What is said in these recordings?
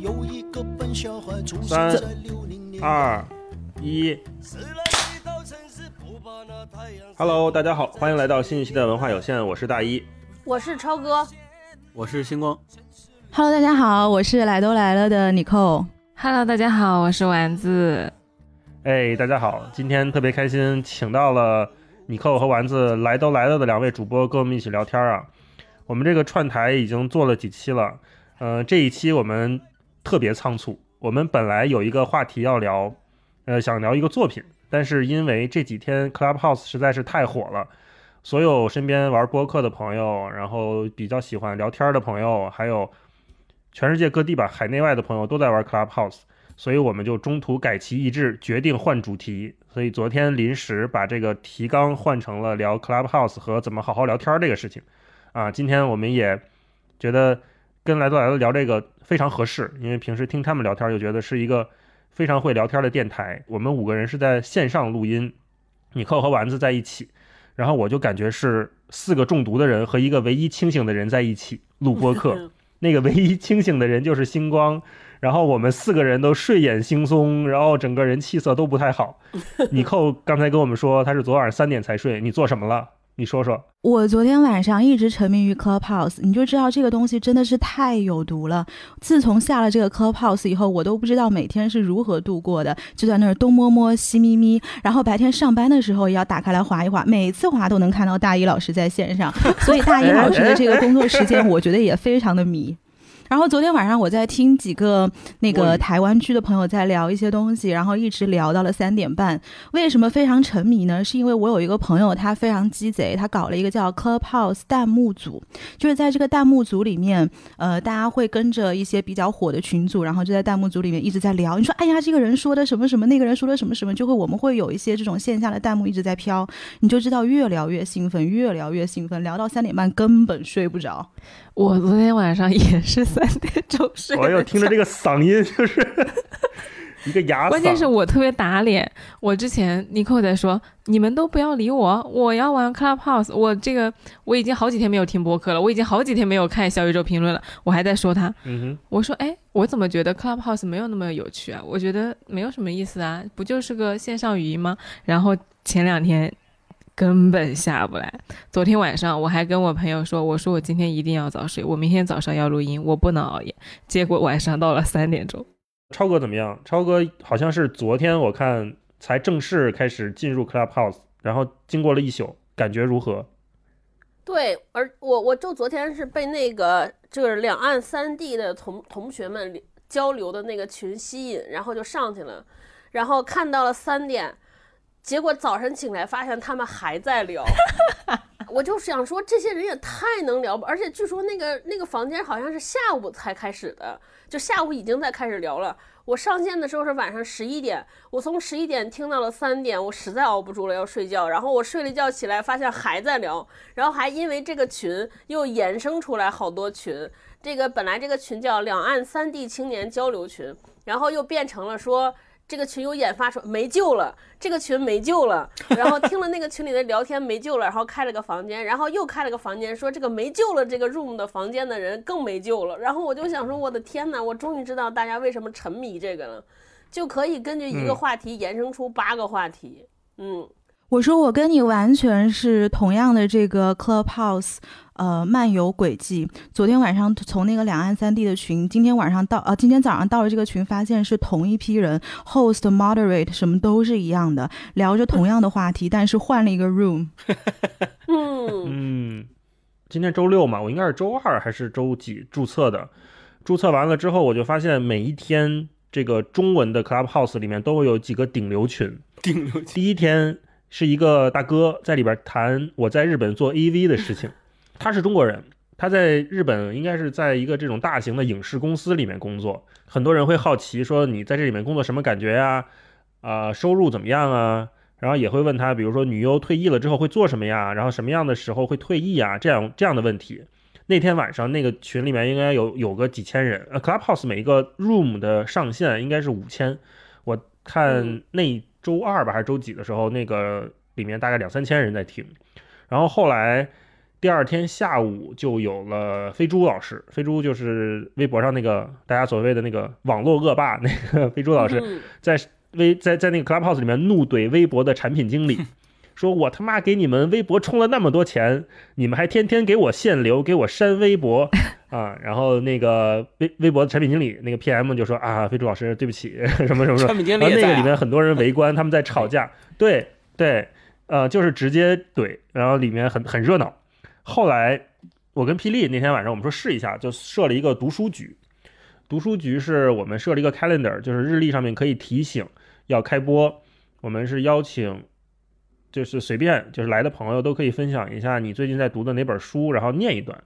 3、2、1。Hello， 大家好，欢迎来到新一期的文化有限，我是大一，我是超哥，我是星光。Hello， 大家好，我是来都来了的 Nicole。Hello， 大家好，我是丸子。哎，大家好，今天特别开心，请到了Nicole和丸子来都来了的两位主播跟我们一起聊天啊。我们这个串台已经做了几期了，这一期我们特别仓促，我们本来有一个话题要聊，想聊一个作品，但是因为这几天 Clubhouse 实在是太火了，所有身边玩播客的朋友，然后比较喜欢聊天的朋友，还有全世界各地吧，海内外的朋友都在玩 Clubhouse， 所以我们就中途改其意志，决定换主题，所以昨天临时把这个提纲换成了聊 Clubhouse 和怎么好好聊天这个事情啊。今天我们也觉得跟来都来了聊这个非常合适，因为平时听他们聊天就觉得是一个非常会聊天的电台。我们5个人是在线上录音，Nicole和丸子在一起，然后我就感觉是4个中毒的人和一个唯一清醒的人在一起录播客。那个唯一清醒的人就是星光，然后我们4个人都睡眼惺忪，然后整个人气色都不太好。Nicole刚才跟我们说他是昨晚3点才睡，你做什么了？你说说。我昨天晚上一直沉迷于 Clubhouse， 你就知道这个东西真的是太有毒了。自从下了这个 Clubhouse 以后，我都不知道每天是如何度过的，就在那儿东摸摸西咪咪，然后白天上班的时候也要打开来滑一滑，每次滑都能看到大一老师在线上，所以大一老师的这个工作时间我觉得也非常的迷。然后昨天晚上我在听几个那个台湾区的朋友在聊一些东西，然后一直聊到了3点半。为什么非常沉迷呢？是因为我有一个朋友他非常鸡贼，他搞了一个叫 Clubhouse 弹幕组，就是在这个弹幕组里面大家会跟着一些比较火的群组，然后就在弹幕组里面一直在聊，你说哎呀这个人说的什么什么，那个人说的什么什么，就会我们会有一些这种线下的弹幕一直在飘，你就知道越聊越兴奋，越聊越兴奋，聊到3点半根本睡不着。我昨天晚上也是3点钟睡的。哎呦，听着这个嗓音就是一个哑嗓。关键是我特别打脸，我之前Nicole在说你们都不要理我，我要玩 Clubhouse， 我已经好几天没有听播客了，我已经好几天没有看小宇宙评论了，我还在说他。我说哎，我怎么觉得 Clubhouse 没有那么有趣啊？我觉得没有什么意思啊，不就是个线上语音吗？然后前2天根本下不来。昨天晚上我还跟我朋友说，我说我今天一定要早睡，我明天早上要录音，我不能熬夜。结果晚上到了3点钟。超哥怎么样？超哥好像是昨天我看才正式开始进入 Clubhouse， 然后经过了一宿，感觉如何？对，而我就昨天是被那个就是两岸3地的同学们交流的那个群吸引，然后就上去了，然后看到了3点。结果早晨醒来发现他们还在聊。我就想说这些人也太能聊吧，而且据说那个房间好像是下午才开始的，就下午已经在开始聊了。我上线的时候是晚上11点，我从11点听到了3点，我实在熬不住了要睡觉，然后我睡了一觉起来发现还在聊，然后还因为这个群又衍生出来好多群。这个本来这个群叫两岸3地青年交流群，然后又变成了说这个群有演发说没救了，这个群没救了，然后听了那个群里的聊天没救了，然后开了个房间，然后又开了个房间，说这个没救了，这个 room 的房间的人更没救了。然后我就想说我的天哪，我终于知道大家为什么沉迷这个了，就可以根据一个话题延伸出8个话题。我说我跟你完全是同样的这个 Clubhouse漫游轨迹。昨天晚上从那个两岸3地的群，今天早上到了这个群，发现是同一批人 ，host、moderate 什么都是一样的，聊着同样的话题，但是换了一个 room。今天周6嘛，我应该是周2还是周几注册的？注册完了之后，我就发现每一天这个中文的 Clubhouse 里面都会有几个顶流群。顶流群。第一天是一个大哥在里边谈我在日本做 AV 的事情。他是中国人，他在日本应该是在一个这种大型的影视公司里面工作。很多人会好奇说你在这里面工作什么感觉呀？收入怎么样啊？然后也会问他，比如说女优退役了之后会做什么呀？然后什么样的时候会退役啊？这样的问题。那天晚上那个群里面应该有个几千人。Clubhouse 每一个 room 的上限应该是5000。我看那周2吧还是周几的时候，那个里面大概2、3000人在听。然后后来第二天下午就有了飞猪老师，飞猪就是微博上那个大家所谓的那个网络恶霸，那个飞猪老师在那个 Clubhouse 里面怒怼微博的产品经理，说我他妈给你们微博充了那么多钱，你们还天天给我限流，给我删微博啊！然后那个微博的产品经理那个 PM 就说啊，飞猪老师对不起，什么什么什么。产品经理也在、啊、那个里面很多人围观，他们在吵架，对对，就是直接怼，然后里面很热闹。后来我跟霹雳那天晚上我们说试一下，就设了一个读书局。读书局是我们设了一个 calendar， 就是日历上面可以提醒要开播。我们是邀请，就是随便就是来的朋友都可以分享一下你最近在读的哪本书，然后念一段。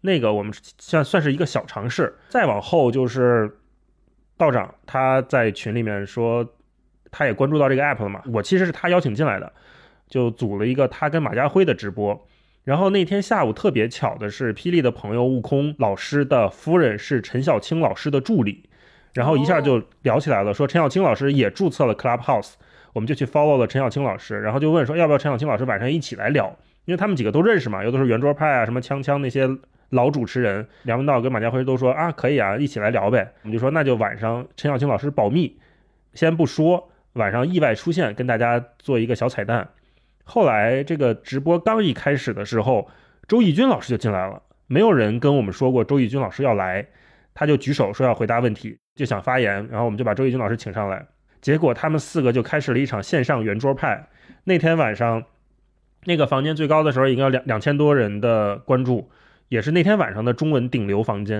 那个我们算是一个小尝试。再往后就是道长他在群里面说他也关注到这个 app 了嘛，我其实是他邀请进来的，就组了一个他跟马家辉的直播。然后那天下午特别巧的是，霹雳的朋友悟空老师的夫人是陈小青老师的助理，然后一下就聊起来了，说陈小青老师也注册了 Clubhouse， 我们就去 follow 了陈小青老师，然后就问说要不要陈小青老师晚上一起来聊，因为他们几个都认识嘛，有的是圆桌派啊，什么锵锵那些老主持人梁文道跟马家辉都说啊可以啊，一起来聊呗。我们就说那就晚上陈小青老师保密，先不说，晚上意外出现跟大家做一个小彩蛋。后来这个直播刚一开始的时候，周轶君老师就进来了，没有人跟我们说过周轶君老师要来，他就举手说要回答问题，就想发言，然后我们就把周轶君老师请上来，结果他们四个就开始了一场线上圆桌派。那天晚上那个房间最高的时候应该有2000多人的关注，也是那天晚上的中文顶流房间。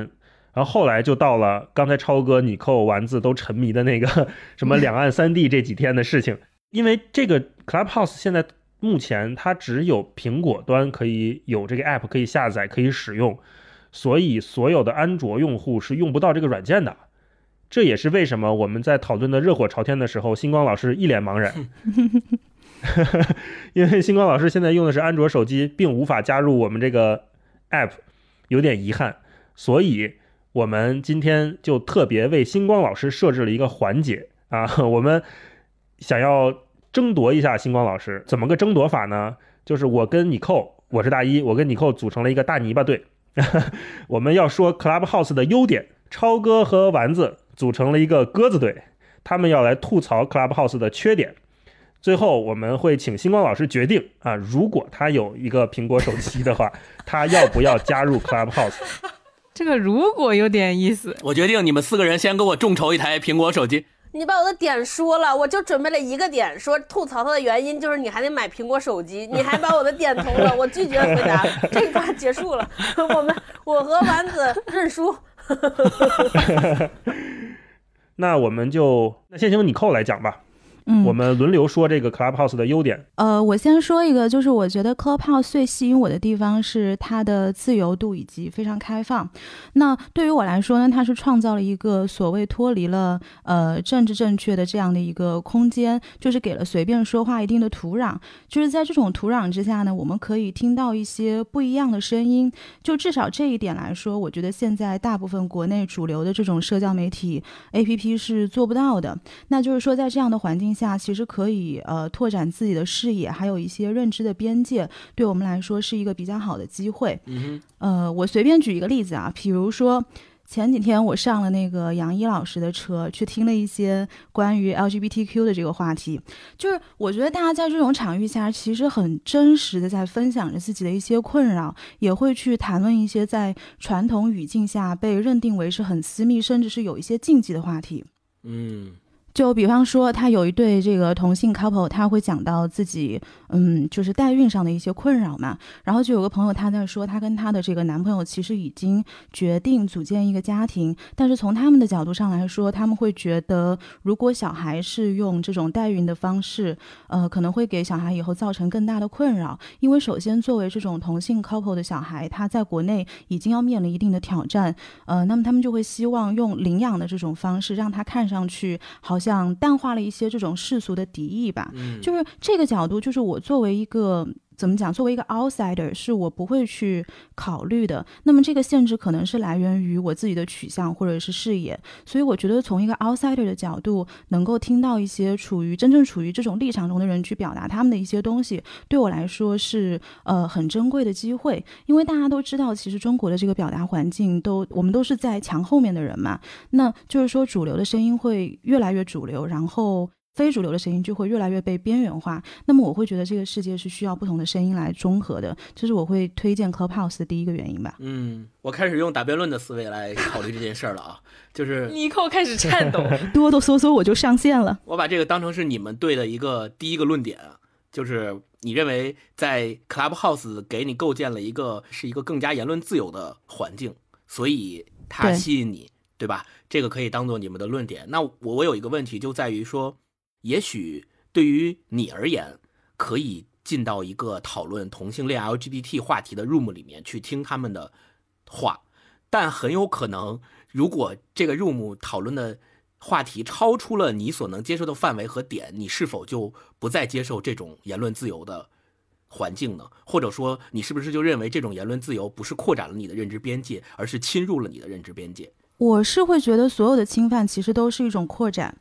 然后后来就到了刚才超哥、Nicole、丸子都沉迷的那个什么两岸三地这几天的事情，因为这个 Clubhouse 现在目前它只有苹果端可以有这个 app 可以下载可以使用，所以所有的安卓用户是用不到这个软件的。这也是为什么我们在讨论的热火朝天的时候，星光老师一脸茫然因为星光老师现在用的是安卓手机，并无法加入我们这个 app， 有点遗憾。所以我们今天就特别为星光老师设置了一个环节啊，我们想要争夺一下星光老师。怎么个争夺法呢？就是我跟Nicole，我是大一，我跟Nicole组成了一个大泥巴队我们要说 Clubhouse 的优点。超哥和丸子组成了一个鸽子队，他们要来吐槽 Clubhouse 的缺点。最后我们会请星光老师决定啊，如果他有一个苹果手机的话他要不要加入 Clubhouse 这个如果有点意思，我决定你们四个人先给我众筹一台苹果手机。你把我的点说了，我就准备了一个点，说吐槽他的原因就是你还得买苹果手机，你还把我的点投了，我拒绝回答这一段结束了，我和丸子认输那我们就先请Nicole来讲吧，我们轮流说这个 Clubhouse 的优点。我先说一个，就是我觉得 Clubhouse 最吸引我的地方是它的自由度以及非常开放。那对于我来说呢，它是创造了一个所谓脱离了政治正确的这样的一个空间，就是给了随便说话一定的土壤。就是在这种土壤之下呢，我们可以听到一些不一样的声音。就至少这一点来说，我觉得现在大部分国内主流的这种社交媒体 APP 是做不到的。那就是说在这样的环境下，其实可以拓展自己的视野，还有一些认知的边界，对我们来说是一个比较好的机会。我随便举一个例子啊，比如说前几天我上了那个杨一老师的车，去听了一些关于 LGBTQ 的这个话题。就是我觉得大家在这种场域下其实很真实的在分享着自己的一些困扰，也会去谈论一些在传统语境下被认定为是很私密甚至是有一些禁忌的话题。就比方说他有一对这个同性 couple， 他会讲到自己就是代孕上的一些困扰嘛，然后就有个朋友他在说他跟他的这个男朋友其实已经决定组建一个家庭，但是从他们的角度上来说，他们会觉得如果小孩是用这种代孕的方式可能会给小孩以后造成更大的困扰。因为首先作为这种同性 couple 的小孩，他在国内已经要面临一定的挑战，那么他们就会希望用领养的这种方式让他看上去好像淡化了一些这种世俗的敌意吧。就是这个角度，就是我作为一个怎么讲，作为一个 outsider 是我不会去考虑的。那么这个限制可能是来源于我自己的取向或者是视野，所以我觉得从一个 outsider 的角度能够听到一些真正处于这种立场中的人去表达他们的一些东西，对我来说是很珍贵的机会。因为大家都知道其实中国的这个表达环境我们都是在墙后面的人嘛，那就是说主流的声音会越来越主流，然后非主流的声音就会越来越被边缘化。那么我会觉得这个世界是需要不同的声音来中和的，这是我会推荐 Clubhouse 的第一个原因吧。我开始用打辩论的思维来考虑这件事了啊，就是Nicole开始颤抖，哆哆嗦嗦我就上线了。我把这个当成是你们对的一个第一个论点，就是你认为在 Clubhouse 给你构建了是一个更加言论自由的环境，所以它吸引你， 对吧？这个可以当做你们的论点。那我有一个问题就在于说，也许对于你而言，可以进到一个讨论同性恋 LGBT 话题的 room 里面去听他们的话，但很有可能如果这个 room 讨论的话题超出了你所能接受的范围和点，你是否就不再接受这种言论自由的环境呢？或者说你是不是就认为这种言论自由不是扩展了你的认知边界，而是侵入了你的认知边界？我是会觉得所有的侵犯其实都是一种扩展，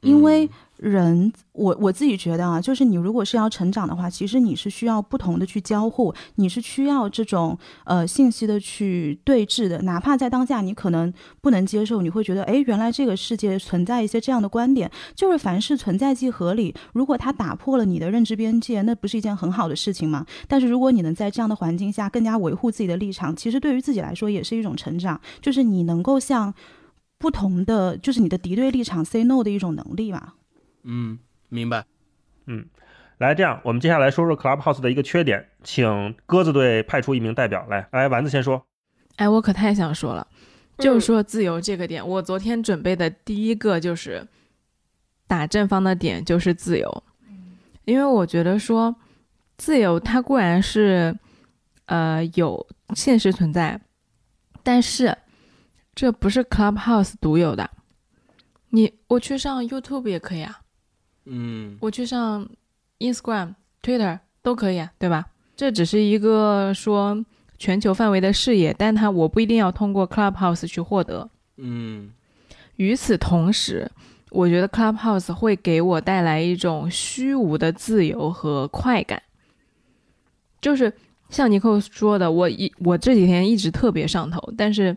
因为人，我自己觉得啊，就是你如果是要成长的话，其实你是需要不同的去交互，你是需要这种信息的去对峙的。哪怕在当下你可能不能接受，你会觉得原来这个世界存在一些这样的观点，就是凡事存在即合理，如果它打破了你的认知边界，那不是一件很好的事情吗？但是如果你能在这样的环境下更加维护自己的立场，其实对于自己来说也是一种成长，就是你能够向不同的，就是你的敌对立场 say no 的一种能力吧。明白。来，这样我们接下来说说 Clubhouse 的一个缺点，请鸽子队派出一名代表来，丸子先说。我可太想说了，就是说自由这个点，我昨天准备的第一个就是打正方的点就是自由，因为我觉得说自由它固然是有现实存在，但是这不是 Clubhouse 独有的。我去上 YouTube 也可以啊，我去上 Instagram、Twitter 都可以啊，对吧？这只是一个说全球范围的视野，但我不一定要通过 Clubhouse 去获得。与此同时，我觉得 Clubhouse 会给我带来一种虚无的自由和快感，就是像Nicole说的，我这几天一直特别上头，但是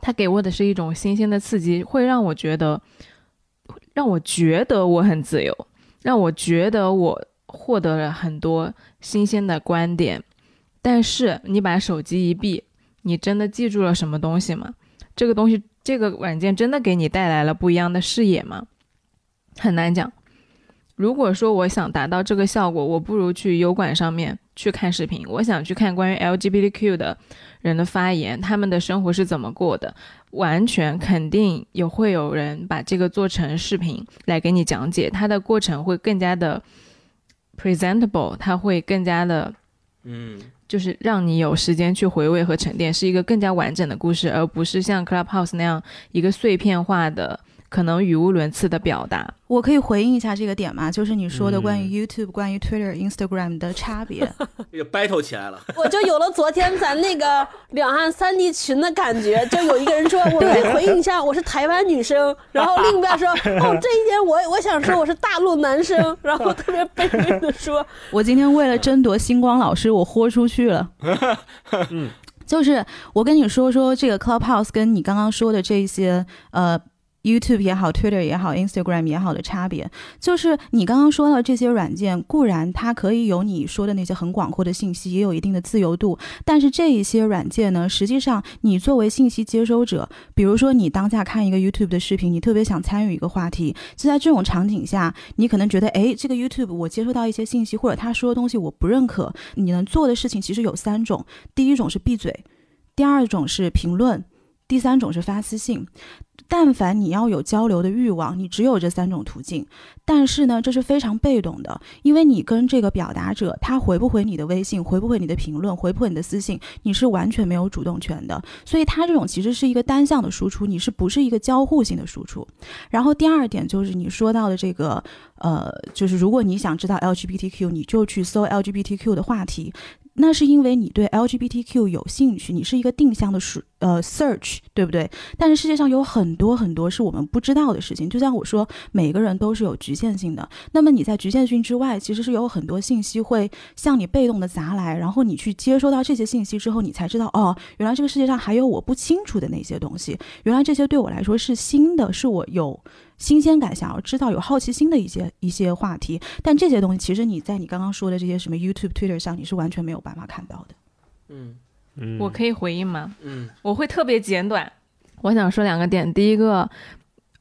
它给我的是一种新鲜的刺激，会让我觉得我很自由，让我觉得我获得了很多新鲜的观点。但是你把手机一闭，你真的记住了什么东西吗？这个软件真的给你带来了不一样的视野吗？很难讲。如果说我想达到这个效果，我不如去油管上面去看视频，我想去看关于 LGBTQ 的人的发言，他们的生活是怎么过的，完全肯定会有人把这个做成视频来给你讲解，它的过程会更加的 presentable， 它会更加的就是让你有时间去回味和沉淀，是一个更加完整的故事，而不是像 Clubhouse 那样一个碎片化的可能语无伦次的表达。我可以回应一下这个点吗？就是你说的关于 YouTube、关于 Twitter、Instagram 的差别，也battle 起来了。我就有了昨天咱那个两岸三地群的感觉，就有一个人说我可以回应一下，我是台湾女生，然后另一边说哦，这一点我想说我是大陆男生，然后特别卑微的说，我今天为了争夺星光老师，我豁出去了。就是我跟你说这个 Clubhouse 跟你刚刚说的这些YouTube 也好 Twitter 也好 Instagram 也好的差别，就是你刚刚说到这些软件固然它可以有你说的那些很广阔的信息，也有一定的自由度，但是这一些软件呢，实际上你作为信息接收者，比如说你当下看一个 YouTube 的视频，你特别想参与一个话题，就在这种场景下你可能觉得这个 YouTube 我接收到一些信息，或者他说的东西我不认可，你能做的事情其实有三种，第一种是闭嘴，第二种是评论，第三种是发私信。但凡你要有交流的欲望，你只有这三种途径。但是呢，这是非常被动的，因为你跟这个表达者，他回不回你的微信，回不回你的评论，回不回你的私信，你是完全没有主动权的。所以他这种其实是一个单向的输出，你是不是一个交互性的输出。然后第二点就是你说到的这个就是如果你想知道 LGBTQ， 你就去搜 LGBTQ 的话题，那是因为你对 LGBTQ 有兴趣，你是一个定向的search， 对不对？但是世界上有很多很多是我们不知道的事情，就像我说，每个人都是有局限性的。那么你在局限性之外，其实是有很多信息会向你被动的砸来，然后你去接收到这些信息之后，你才知道，哦，原来这个世界上还有我不清楚的那些东西，原来这些对我来说是新的，是我有新鲜感想要知道，有好奇心的一些话题。但这些东西其实你在你刚刚说的这些什么 YouTube、Twitter 上，你是完全没有办法看到的。我可以回应吗？我会特别简短。我想说两个点。第一个，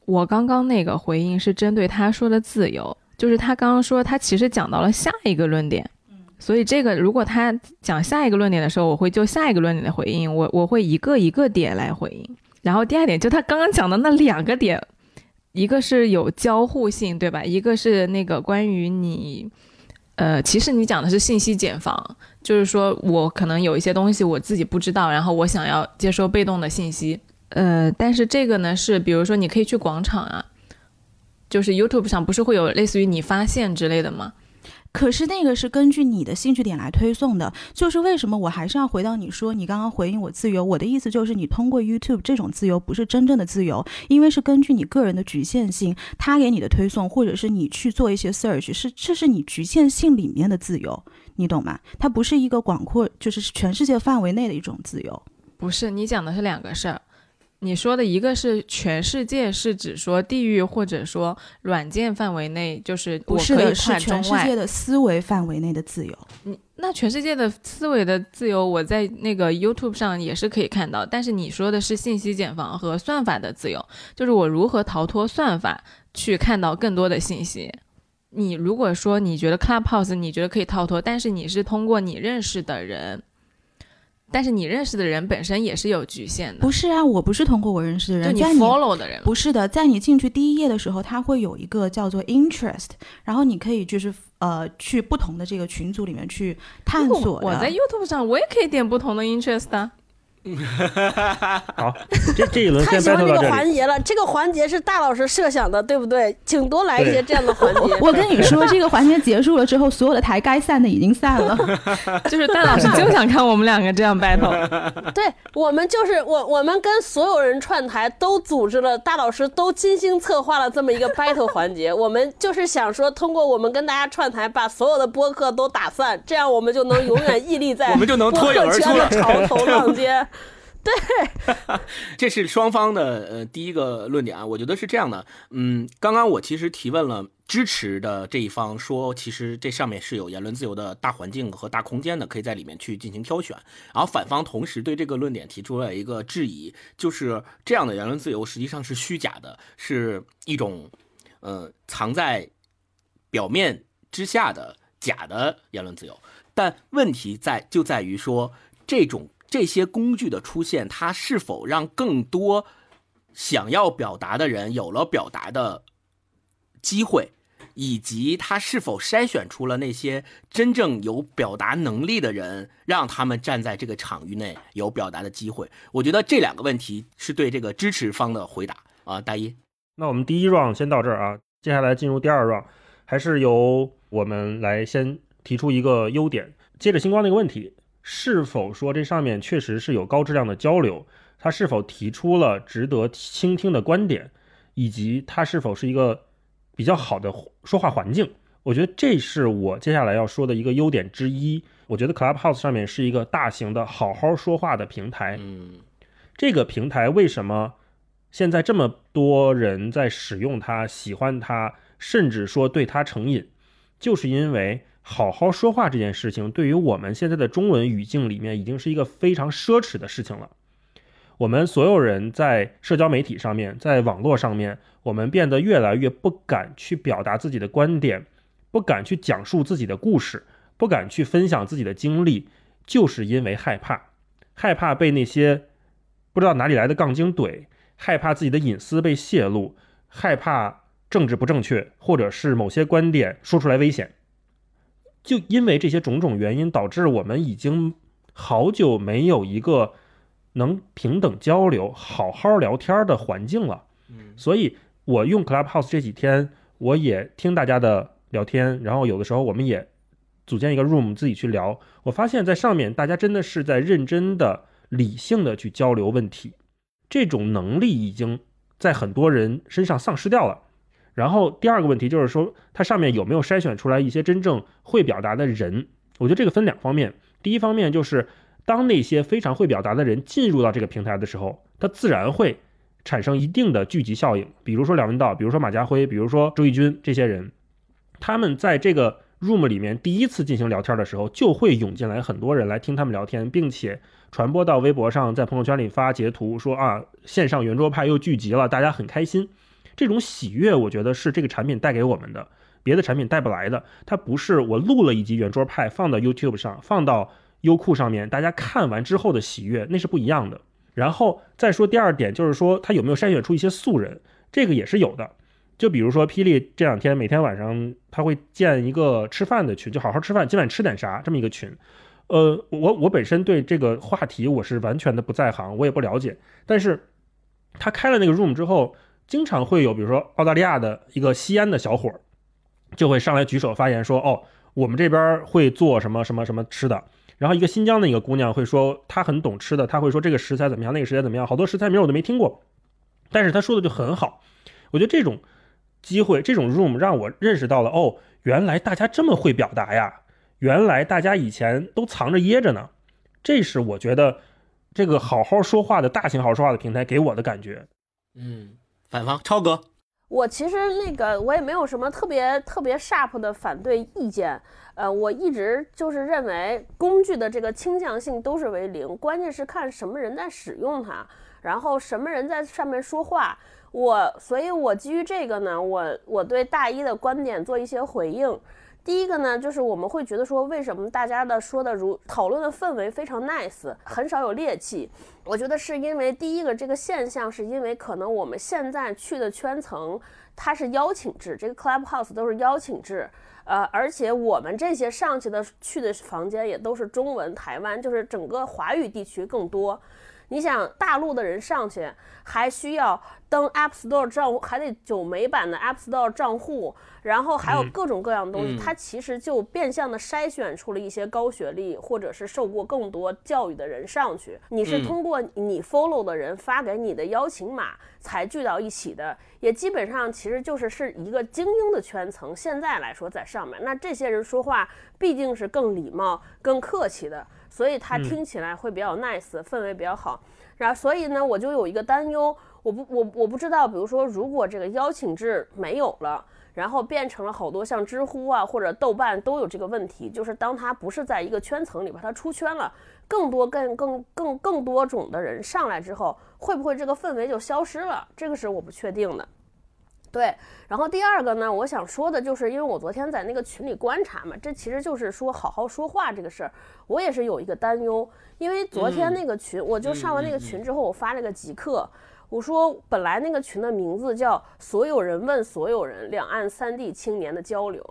我刚刚那个回应是针对他说的自由，就是他刚刚说他其实讲到了下一个论点，所以这个如果他讲下一个论点的时候，我会就下一个论点的回应，我会一个一个点来回应。然后第二点，就他刚刚讲的那两个点，一个是有交互性，对吧？一个是那个关于你其实你讲的是信息茧房，就是说我可能有一些东西我自己不知道，然后我想要接收被动的信息。但是这个呢是比如说你可以去广场啊，就是 YouTube 上不是会有类似于你发现之类的吗？可是那个是根据你的兴趣点来推送的，就是为什么我还是要回到你说你刚刚回应我自由，我的意思就是你通过 YouTube 这种自由不是真正的自由，因为是根据你个人的局限性，他给你的推送或者是你去做一些 search， 这是你局限性里面的自由，你懂吗？它不是一个广阔，就是全世界范围内的一种自由。不是，你讲的是两个事儿。你说的一个是全世界，是指说地域或者说软件范围内，就是我可以跨中外，是全世界的思维范围内的自由。那全世界的思维的自由我在那个 YouTube 上也是可以看到，但是你说的是信息茧房和算法的自由，就是我如何逃脱算法去看到更多的信息。你如果说你觉得 Clubhouse 你觉得可以逃脱，但是你是通过你认识的人，但是你认识的人本身也是有局限的。不是啊，我不是通过我认识的人，就你 follow 的人。不是的，在你进去第一页的时候，它会有一个叫做 interest， 然后你可以就是去不同的这个群组里面去探索的。我在 YouTube 上我也可以点不同的 interest 啊。好，这一轮先拜托到这里。太喜欢这个环节了，这个环节是大老师设想的，对不对？请多来一些这样的环节。我跟你说，这个环节结束了之后，所有的台该散的已经散了。就是大老师就想看我们两个这样battle。对，我们就是我们跟所有人串台都组织了，大老师都精心策划了这么一个battle环节。我们就是想说，通过我们跟大家串台，把所有的播客都打散，这样我们就能永远屹立在我们就能脱颖而出了潮头浪尖。对，这是双方的第一个论点啊，我觉得是这样的。刚刚我其实提问了支持的这一方，说其实这上面是有言论自由的大环境和大空间的，可以在里面去进行挑选。然后反方同时对这个论点提出了一个质疑，就是这样的言论自由实际上是虚假的，是一种藏在表面之下的假的言论自由。但问题就在于说这些工具的出现，它是否让更多想要表达的人有了表达的机会，以及它是否筛选出了那些真正有表达能力的人，让他们站在这个场域内有表达的机会。我觉得这两个问题是对这个支持方的回答啊。大一，那我们第一 round 先到这儿啊，接下来进入第二 round， 还是由我们来先提出一个优点，接着星光那个问题。是否说这上面确实是有高质量的交流，他是否提出了值得倾听的观点，以及他是否是一个比较好的说话环境。我觉得这是我接下来要说的一个优点之一。我觉得 Clubhouse 上面是一个大型的好好说话的平台。这个平台为什么现在这么多人在使用它，喜欢它，甚至说对它成瘾，就是因为好好说话这件事情对于我们现在的中文语境里面已经是一个非常奢侈的事情了。我们所有人在社交媒体上面，在网络上面，我们变得越来越不敢去表达自己的观点，不敢去讲述自己的故事，不敢去分享自己的经历，就是因为害怕被那些不知道哪里来的杠精怼，害怕自己的隐私被泄露，害怕政治不正确，或者是某些观点说出来危险。就因为这些种种原因，导致我们已经好久没有一个能平等交流好好聊天的环境了。所以我用 Clubhouse 这几天，我也听大家的聊天，然后有的时候我们也组建一个 room 自己去聊，我发现在上面大家真的是在认真的理性的去交流问题，这种能力已经在很多人身上丧失掉了。然后第二个问题就是说，它上面有没有筛选出来一些真正会表达的人。我觉得这个分两方面，第一方面就是当那些非常会表达的人进入到这个平台的时候，它自然会产生一定的聚集效应，比如说梁文道，比如说马家辉，比如说周轶君，这些人他们在这个 room 里面第一次进行聊天的时候，就会涌进来很多人来听他们聊天，并且传播到微博上，在朋友圈里发截图说啊，线上圆桌派又聚集了，大家很开心。这种喜悦我觉得是这个产品带给我们的，别的产品带不来的。它不是我录了一集圆桌派放到 YouTube 上，放到优酷上面，大家看完之后的喜悦，那是不一样的。然后再说第二点，就是说它有没有筛选出一些素人，这个也是有的。就比如说霹雳这两天每天晚上他会建一个吃饭的群，就好好吃饭，今晚吃点啥，这么一个群。我本身对这个话题我是完全的不在行，我也不了解，但是他开了那个 room 之后，经常会有比如说澳大利亚的一个西安的小伙就会上来举手发言说，哦，我们这边会做什么什么什么吃的。然后一个新疆的一个姑娘会说她很懂吃的，她会说这个食材怎么样，那个食材怎么样，好多食材名我都没听过，但是她说的就很好。我觉得这种机会，这种 room 让我认识到了，哦，原来大家这么会表达呀，原来大家以前都藏着掖着呢。这是我觉得这个好好说话的大型好好说话的平台给我的感觉。反方超哥，我其实我也没有什么特别 sharp 的反对意见。我一直就是认为工具的这个倾向性都是为零，关键是看什么人在使用它，然后什么人在上面说话。所以我基于这个呢，我对大一的观点做一些回应。第一个呢，就是我们会觉得说，为什么大家的说的讨论的氛围非常 nice， 很少有戾气。我觉得是因为第一个这个现象，是因为可能我们现在去的圈层它是邀请制，这个 Clubhouse 都是邀请制，而且我们这些上去的房间也都是中文，台湾就是整个华语地区更多。你想大陆的人上去还需要登 App Store 账户，还得九美版的 App Store 账户，然后还有各种各样的东西，它其实就变相的筛选出了一些高学历或者是受过更多教育的人上去。你是通过你 follow 的人发给你的邀请码才聚到一起的，也基本上其实就是一个精英的圈层。现在来说在上面，那这些人说话毕竟是更礼貌更客气的，所以它听起来会比较 nice， 氛围比较好。然后所以呢，我就有一个担忧，我不知道，比如说如果这个邀请制没有了，然后变成了好多像知乎啊或者豆瓣都有这个问题，就是当它不是在一个圈层里边，它出圈了，更多种的人上来之后，会不会这个氛围就消失了？这个是我不确定的。对，然后第二个呢，我想说的就是，因为我昨天在那个群里观察嘛，这其实就是说好好说话这个事儿，我也是有一个担忧。因为昨天那个群，我就上完那个群之后，我发了个极客，我说本来那个群的名字叫所有人问所有人，两岸三地青年的交流，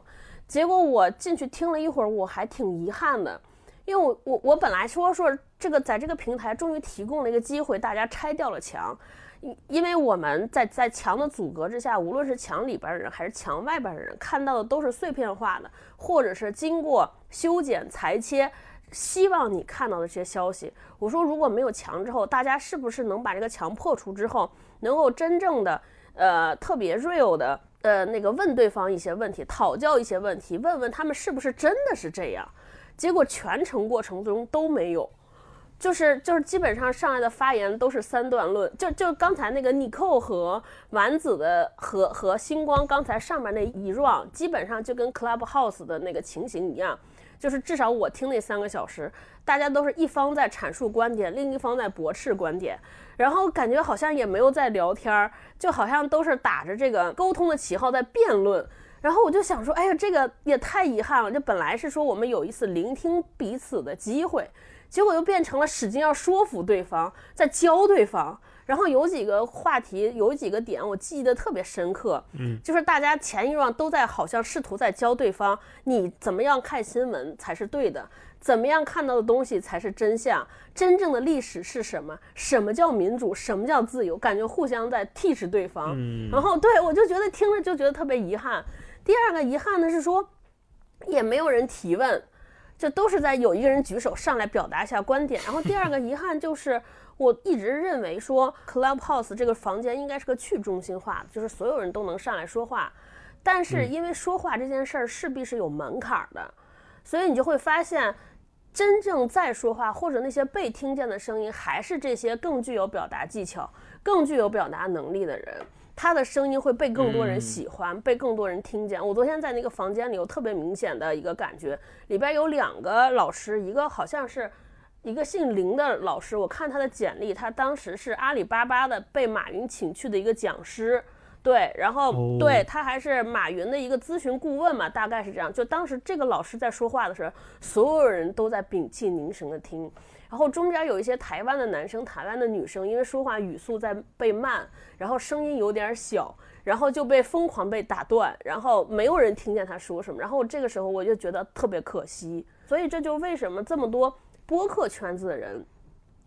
结果我进去听了一会儿，我还挺遗憾的。因为我本来说这个在这个平台终于提供了一个机会，大家拆掉了墙，因为我们在墙的阻隔之下，无论是墙里边的人还是墙外边的人，看到的都是碎片化的，或者是经过修剪裁切，希望你看到的这些消息。我说如果没有墙之后，大家是不是能把这个墙破除之后，能够真正的特别 real 的问对方一些问题，讨教一些问题，问问他们是不是真的是这样。结果全程过程中都没有，就是基本上上来的发言都是三段论，就刚才那个 Nicole 和丸子的和星光刚才上面那一 round， 基本上就跟 Clubhouse 的那个情形一样，就是至少我听那3个小时，大家都是一方在阐述观点，另一方在驳斥观点，然后感觉好像也没有在聊天，就好像都是打着这个沟通的旗号在辩论。然后我就想说，哎呀，这个也太遗憾了，这本来是说我们有一次聆听彼此的机会，结果又变成了使劲要说服对方，在教对方，然后有几个话题，有几个点我记得特别深刻，就是大家前一 round 都在好像试图在教对方，你怎么样看新闻才是对的，怎么样看到的东西才是真相，真正的历史是什么，什么叫民主，什么叫自由，感觉互相在teach对方。然后对，我就觉得听着就觉得特别遗憾。第二个遗憾的是说，也没有人提问，就都是在有一个人举手上来表达一下观点。然后第二个遗憾就是我一直认为说 Clubhouse 这个房间应该是个去中心化的，就是所有人都能上来说话，但是因为说话这件事儿势必是有门槛的，所以你就会发现真正在说话或者那些被听见的声音还是这些更具有表达技巧更具有表达能力的人，他的声音会被更多人喜欢，被更多人听见。我昨天在那个房间里有特别明显的一个感觉，里边有两个老师，一个好像是一个姓林的老师，我看他的简历，他当时是阿里巴巴的被马云请去的一个讲师，对，然后对他还是马云的一个咨询顾问嘛，大概是这样。就当时这个老师在说话的时候，所有人都在屏气凝神的听，然后中间有一些台湾的男生、台湾的女生，因为说话语速在被慢，然后声音有点小，然后就被疯狂被打断，然后没有人听见他说什么。然后这个时候我就觉得特别可惜，所以这就为什么这么多播客圈子的人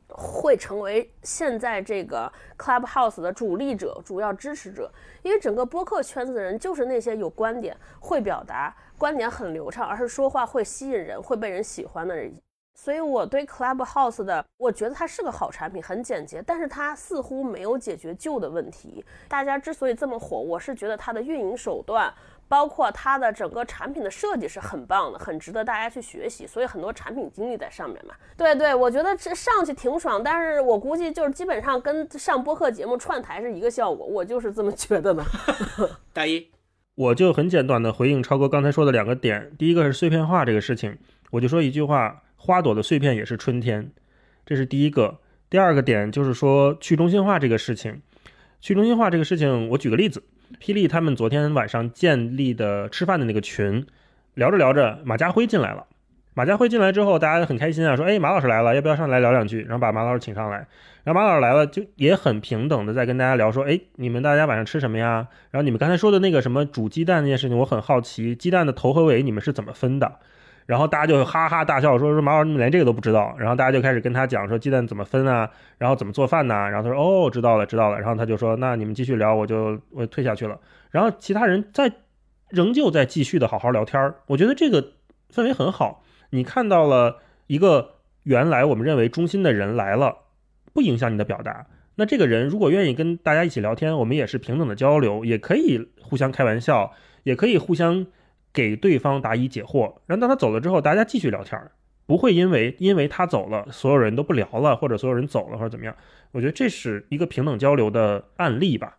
会成为现在这个 Clubhouse 的主力者、主要支持者，因为整个播客圈子的人就是那些有观点、会表达、观点很流畅，而是说话会吸引人、会被人喜欢的人。所以我对 Clubhouse 的，我觉得它是个好产品，很简洁，但是它似乎没有解决旧的问题。大家之所以这么火，我是觉得它的运营手段包括它的整个产品的设计是很棒的，很值得大家去学习，所以很多产品经理在上面嘛。对对，我觉得这上去挺爽，但是我估计就是基本上跟上播客节目串台是一个效果，我就是这么觉得的。大一，我就很简短的回应超哥刚才说的两个点，第一个是碎片化这个事情，我就说一句话，花朵的碎片也是春天，这是第一个。第二个点就是说去中心化这个事情，去中心化这个事情我举个例子，霹雳他们昨天晚上建立的吃饭的那个群，聊着聊着马家辉进来了，马家辉进来之后大家很开心啊，说哎马老师来了，要不要上来聊两句，然后把马老师请上来，然后马老师来了就也很平等的在跟大家聊说，哎你们大家晚上吃什么呀，然后你们刚才说的那个什么煮鸡蛋那件事情我很好奇，鸡蛋的头和尾你们是怎么分的，然后大家就哈哈大笑，说马老师你们连这个都不知道，然后大家就开始跟他讲说鸡蛋怎么分啊，然后怎么做饭啊，然后他说哦知道了，然后他就说那你们继续聊，我退下去了，然后其他人仍旧在继续的好好聊天。我觉得这个氛围很好，你看到了一个原来我们认为中心的人来了，不影响你的表达，那这个人如果愿意跟大家一起聊天，我们也是平等的交流，也可以互相开玩笑，也可以互相给对方答疑解惑，然后当他走了之后大家继续聊天，不会因为他走了所有人都不聊了，或者所有人走了或者怎么样，我觉得这是一个平等交流的案例吧。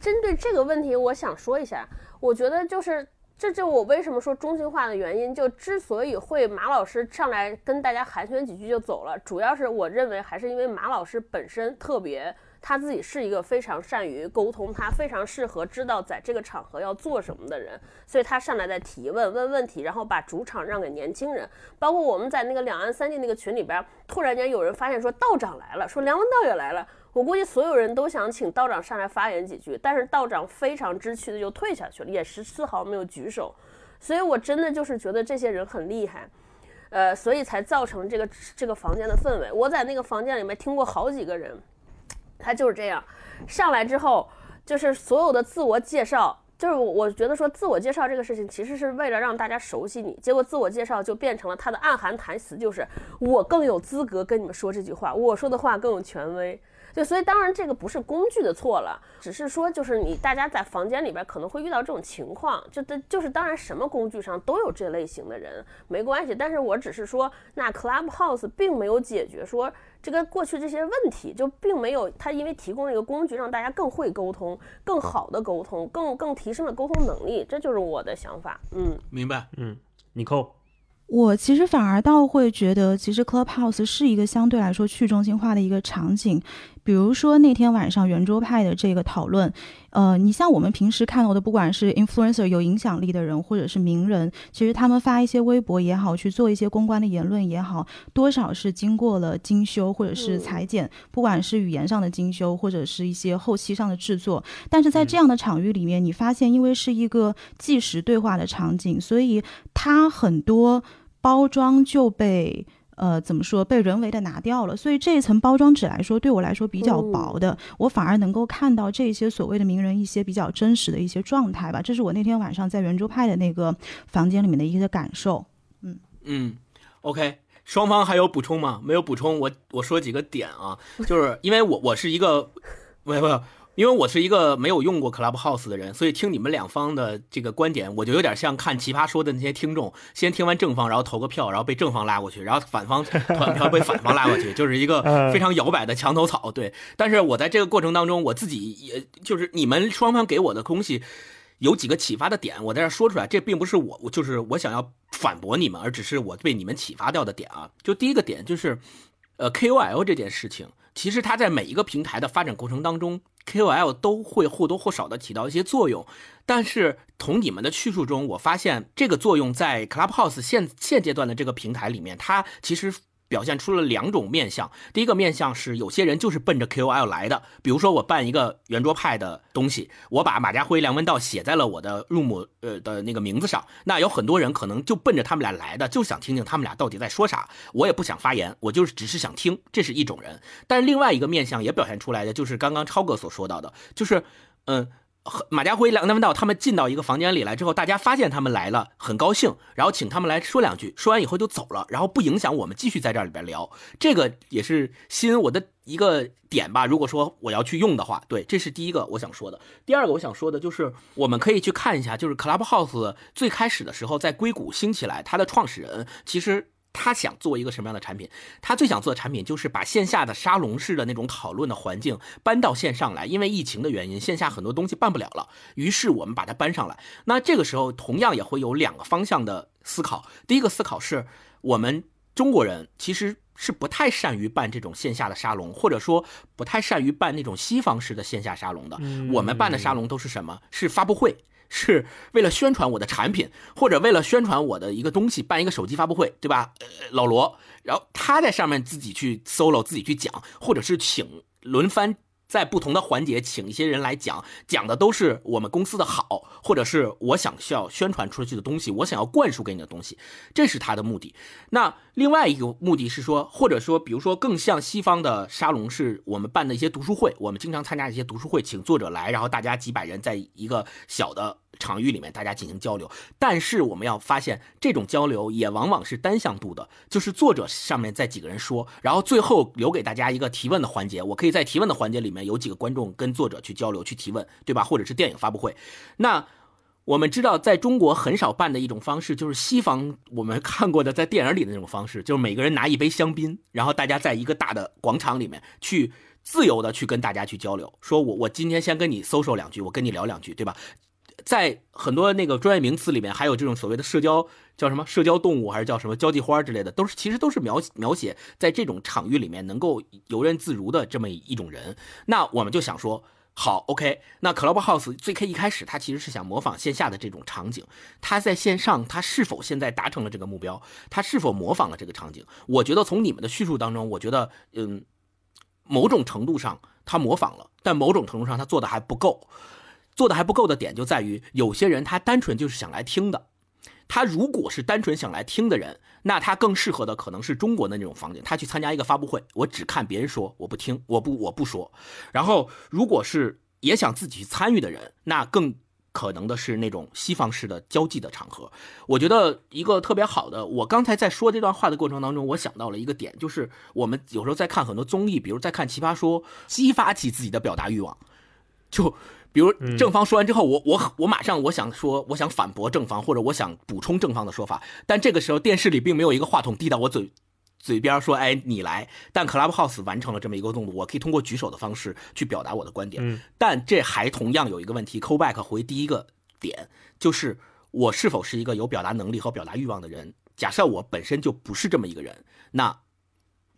针对这个问题我想说一下，我觉得就是这我为什么说中心化的原因，就之所以会马老师上来跟大家寒暄几句就走了，主要是我认为还是因为马老师本身特别，他自己是一个非常善于沟通，他非常适合知道在这个场合要做什么的人，所以他上来在提问问问题，然后把主场让给年轻人。包括我们在那个两岸三地那个群里边，突然间有人发现说道长来了，说梁文道也来了，我估计所有人都想请道长上来发言几句，但是道长非常知趣的就退下去了，也是丝毫没有举手。所以我真的就是觉得这些人很厉害，所以才造成这个房间的氛围。我在那个房间里面听过好几个人，他就是这样上来之后就是所有的自我介绍，就是我觉得说自我介绍这个事情其实是为了让大家熟悉你，结果自我介绍就变成了他的暗含台词，就是我更有资格跟你们说这句话，我说的话更有权威。对，所以当然这个不是工具的错了，只是说就是大家在房间里边可能会遇到这种情况，就是当然什么工具上都有这类型的人，没关系。但是我只是说，那 Clubhouse 并没有解决说这个过去这些问题，就并没有它因为提供了一个工具让大家更会沟通，更好的沟通，更提升了沟通能力，这就是我的想法。明白。Nicole，我其实反而倒会觉得，其实 Clubhouse 是一个相对来说去中心化的一个场景，比如说那天晚上圆桌派的这个讨论，你像我们平时看到的，不管是 influencer 有影响力的人，或者是名人，其实他们发一些微博也好，去做一些公关的言论也好，多少是经过了精修或者是裁剪，不管是语言上的精修，或者是一些后期上的制作。但是在这样的场域里面，你发现因为是一个即时对话的场景，所以它很多包装就被怎么说，被人为的拿掉了。所以这一层包装纸来说，对我来说比较薄的，我反而能够看到这些所谓的名人一些比较真实的一些状态吧。这是我那天晚上在圆桌派的那个房间里面的一个感受。OK， 双方还有补充吗？没有补充，我说几个点啊，就是因为我是一个因为我是一个没有用过 Clubhouse 的人，所以听你们两方的这个观点，我就有点像看奇葩说的那些听众，先听完正方，然后投个票，然后被正方拉过去，然后反方团票被反方拉过去，就是一个非常摇摆的墙头草。对，但是我在这个过程当中，我自己也就是你们双方给我的东西有几个启发的点，我在这说出来，这并不是我就是我想要反驳你们，而只是我被你们启发掉的点啊。就第一个点就是，KOL 这件事情，其实它在每一个平台的发展过程当中，KOL 都会或多或少的起到一些作用，但是从你们的叙述中，我发现这个作用在 Clubhouse 现阶段的这个平台里面，它其实表现出了两种面向。第一个面向是有些人就是奔着 KOL 来的，比如说我办一个圆桌派的东西，我把马家辉、梁文道写在了我的 room 的那个名字上，那有很多人可能就奔着他们俩来的，就想听听他们俩到底在说啥，我也不想发言，我就是只是想听，这是一种人。但是另外一个面向也表现出来的，就是刚刚超哥所说到的，就是马家辉、梁文道他们进到一个房间里来之后，大家发现他们来了，很高兴，然后请他们来说两句，说完以后就走了，然后不影响我们继续在这里边聊，这个也是吸引我的一个点吧，如果说我要去用的话。对，这是第一个我想说的。第二个我想说的就是我们可以去看一下，就是 Clubhouse 最开始的时候在硅谷兴起来，它的创始人其实他想做一个什么样的产品？他最想做的产品就是把线下的沙龙式的那种讨论的环境搬到线上来，因为疫情的原因，线下很多东西办不了了，于是我们把它搬上来。那这个时候同样也会有两个方向的思考。第一个思考是，我们中国人其实是不太善于办这种线下的沙龙，或者说不太善于办那种西方式的线下沙龙的。我们办的沙龙都是什么？是发布会。是为了宣传我的产品，或者为了宣传我的一个东西，办一个手机发布会，对吧？老罗，然后他在上面自己去 solo， 自己去讲，或者是请轮番在不同的环节请一些人来讲，讲的都是我们公司的好，或者是我想要宣传出去的东西，我想要灌输给你的东西，这是他的目的。那另外一个目的是说，或者说比如说更像西方的沙龙，是我们办的一些读书会，我们经常参加一些读书会，请作者来，然后大家几百人在一个小的场域里面大家进行交流。但是我们要发现这种交流也往往是单向度的，就是作者上面在几个人说，然后最后留给大家一个提问的环节，我可以在提问的环节里面有几个观众跟作者去交流去提问，对吧？或者是电影发布会。那我们知道在中国很少办的一种方式，就是西方我们看过的在电影里的那种方式，就是每个人拿一杯香槟，然后大家在一个大的广场里面去自由的去跟大家去交流，说我今天先跟你 social 两句，我跟你聊两句，对吧？在很多那个专业名词里面，还有这种所谓的社交，叫什么社交动物，还是叫什么交际花之类的，都是其实都是描写在这种场域里面能够游刃自如的这么一种人。那我们就想说，好 ，OK， 那 Clubhouse 最一开始它其实是想模仿线下的这种场景，它在线上它是否现在达成了这个目标，它是否模仿了这个场景？我觉得从你们的叙述当中，我觉得某种程度上它模仿了，但某种程度上它做的还不够。做的还不够的点就在于，有些人他单纯就是想来听的，他如果是单纯想来听的人，那他更适合的可能是中国的那种房间，他去参加一个发布会，我只看别人说，我不听，我不说。然后如果是也想自己去参与的人，那更可能的是那种西方式的交际的场合。我觉得一个特别好的，我刚才在说这段话的过程当中，我想到了一个点，就是我们有时候在看很多综艺，比如在看奇葩说，激发起自己的表达欲望。就比如正方说完之后，我马上我想反驳正方，或者我想补充正方的说法，但这个时候电视里并没有一个话筒递到我嘴边说，哎，你来。但 Clubhouse 完成了这么一个动作，我可以通过举手的方式去表达我的观点。但这还同样有一个问题 ，call back 回第一个点，就是我是否是一个有表达能力和表达欲望的人？假设我本身就不是这么一个人，那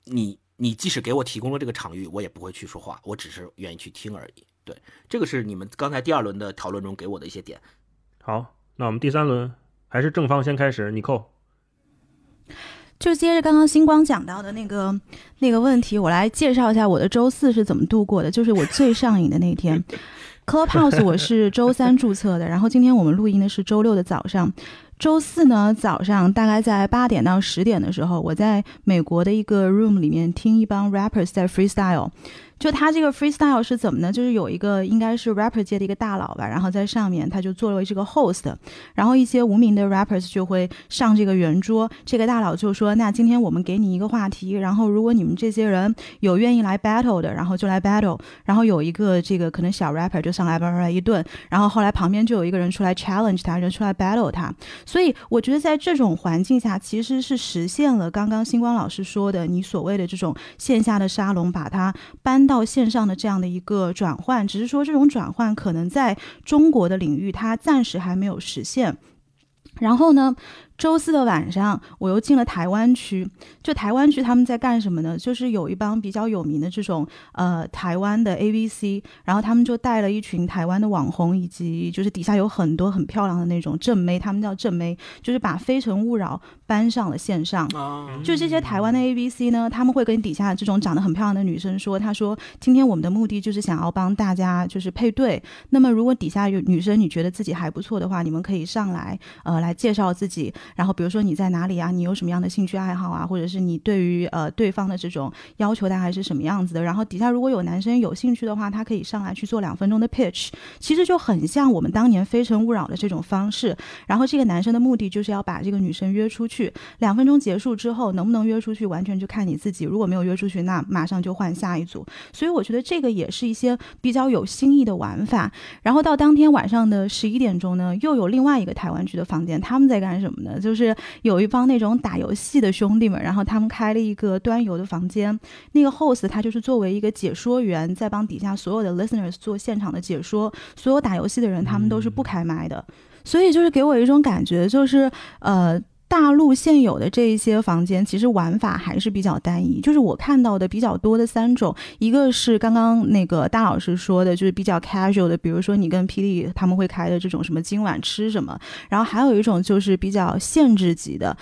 你。你即使给我提供了这个场域，我也不会去说话，我只是愿意去听而已。对，这个是你们刚才第二轮的讨论中给我的一些点。好，那我们第三轮还是正方先开始，Nicole。就接着刚刚星光讲到的那个问题，我来介绍一下我的周四是怎么度过的，就是我最上瘾的那天。Clubhouse 我是周三注册的，然后今天我们录音的是周六的早上。周四呢早上大概在8点到10点的时候，我在美国的一个 room 里面听一帮 rappers 在 freestyle。就他这个 freestyle 是怎么呢，就是有一个应该是 rapper 界的一个大佬吧，然后在上面他就做了这个 host， 然后一些无名的 rappers 就会上这个圆桌，这个大佬就说，那今天我们给你一个话题，然后如果你们这些人有愿意来 battle 的，然后就来 battle， 然后有一个这个可能小 rapper 就上来 battle 一顿，然后后来旁边就有一个人出来 challenge 他，人出来 battle 他。所以我觉得在这种环境下其实是实现了刚刚星光老师说的你所谓的这种线下的沙龙把它搬到线上的这样的一个转换，只是说这种转换可能在中国的领域它暂时还没有实现。然后呢周四的晚上我又进了台湾区，就台湾区他们在干什么呢，就是有一帮比较有名的这种台湾的 ABC， 然后他们就带了一群台湾的网红，以及就是底下有很多很漂亮的那种正妹，他们叫正妹，就是把非诚勿扰搬上了线上。就这些台湾的 ABC 呢，他们会跟底下这种长得很漂亮的女生说，她说今天我们的目的就是想要帮大家就是配对，那么如果底下有女生你觉得自己还不错的话，你们可以上来来介绍自己，然后比如说你在哪里啊，你有什么样的兴趣爱好啊，或者是你对于对方的这种要求大概是什么样子的，然后底下如果有男生有兴趣的话，他可以上来去做2分钟的 pitch， 其实就很像我们当年非诚勿扰的这种方式。然后这个男生的目的就是要把这个女生约出去，2分钟结束之后能不能约出去完全就看你自己，如果没有约出去那马上就换下一组。所以我觉得这个也是一些比较有新意的玩法。然后到当天晚上的11点钟呢，又有另外一个台湾区的房间，他们在干什么呢，就是有一帮那种打游戏的兄弟们，然后他们开了一个端游的房间，那个 host 他就是作为一个解说员在帮底下所有的 listeners 做现场的解说，所有打游戏的人他们都是不开麦的。所以就是给我一种感觉，就是大陆现有的这一些房间其实玩法还是比较单一，就是我看到的比较多的3种，一个是刚刚那个大老师说的，就是比较 casual 的，比如说你跟霹雳他们会开的这种什么今晚吃什么，然后还有一种就是比较限制级的，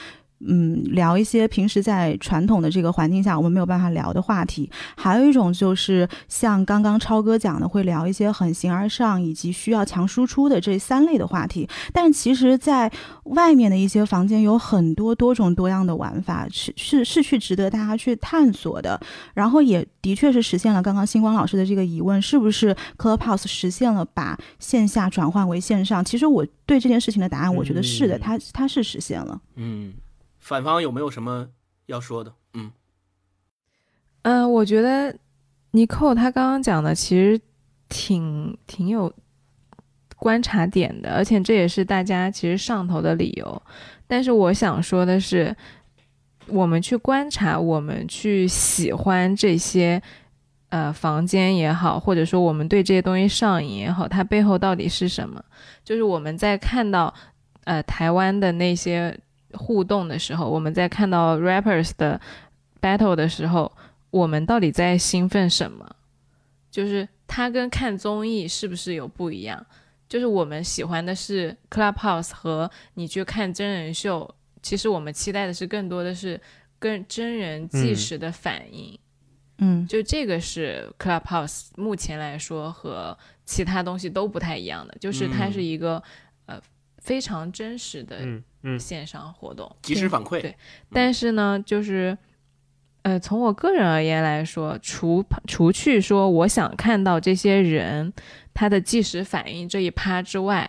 聊一些平时在传统的这个环境下我们没有办法聊的话题，还有一种就是像刚刚超哥讲的，会聊一些很形而上以及需要强输出的这3类的话题。但其实在外面的一些房间有很多多种多样的玩法，是去值得大家去探索的。然后也的确是实现了刚刚星光老师的这个疑问，是不是 Clubhouse 实现了把线下转换为线上，其实我对这件事情的答案我觉得是的，它是实现了。反方有没有什么要说的？我觉得 Nicole 他刚刚讲的其实挺有观察点的，而且这也是大家其实上头的理由。但是我想说的是，我们去观察，我们去喜欢这些房间也好，或者说我们对这些东西上瘾也好，它背后到底是什么？就是我们在看到台湾的那些互动的时候，我们在看到 rappers 的 battle 的时候，我们到底在兴奋什么？就是它跟看综艺是不是有不一样？就是我们喜欢的是 Clubhouse 和你去看真人秀，其实我们期待的是更多的是跟真人即时的反应。就这个是 Clubhouse 目前来说和其他东西都不太一样的，就是它是一个非常真实的线上活动，及时反馈。对，但是呢就是从我个人而言来说，除去说我想看到这些人他的即时反应这一趴之外，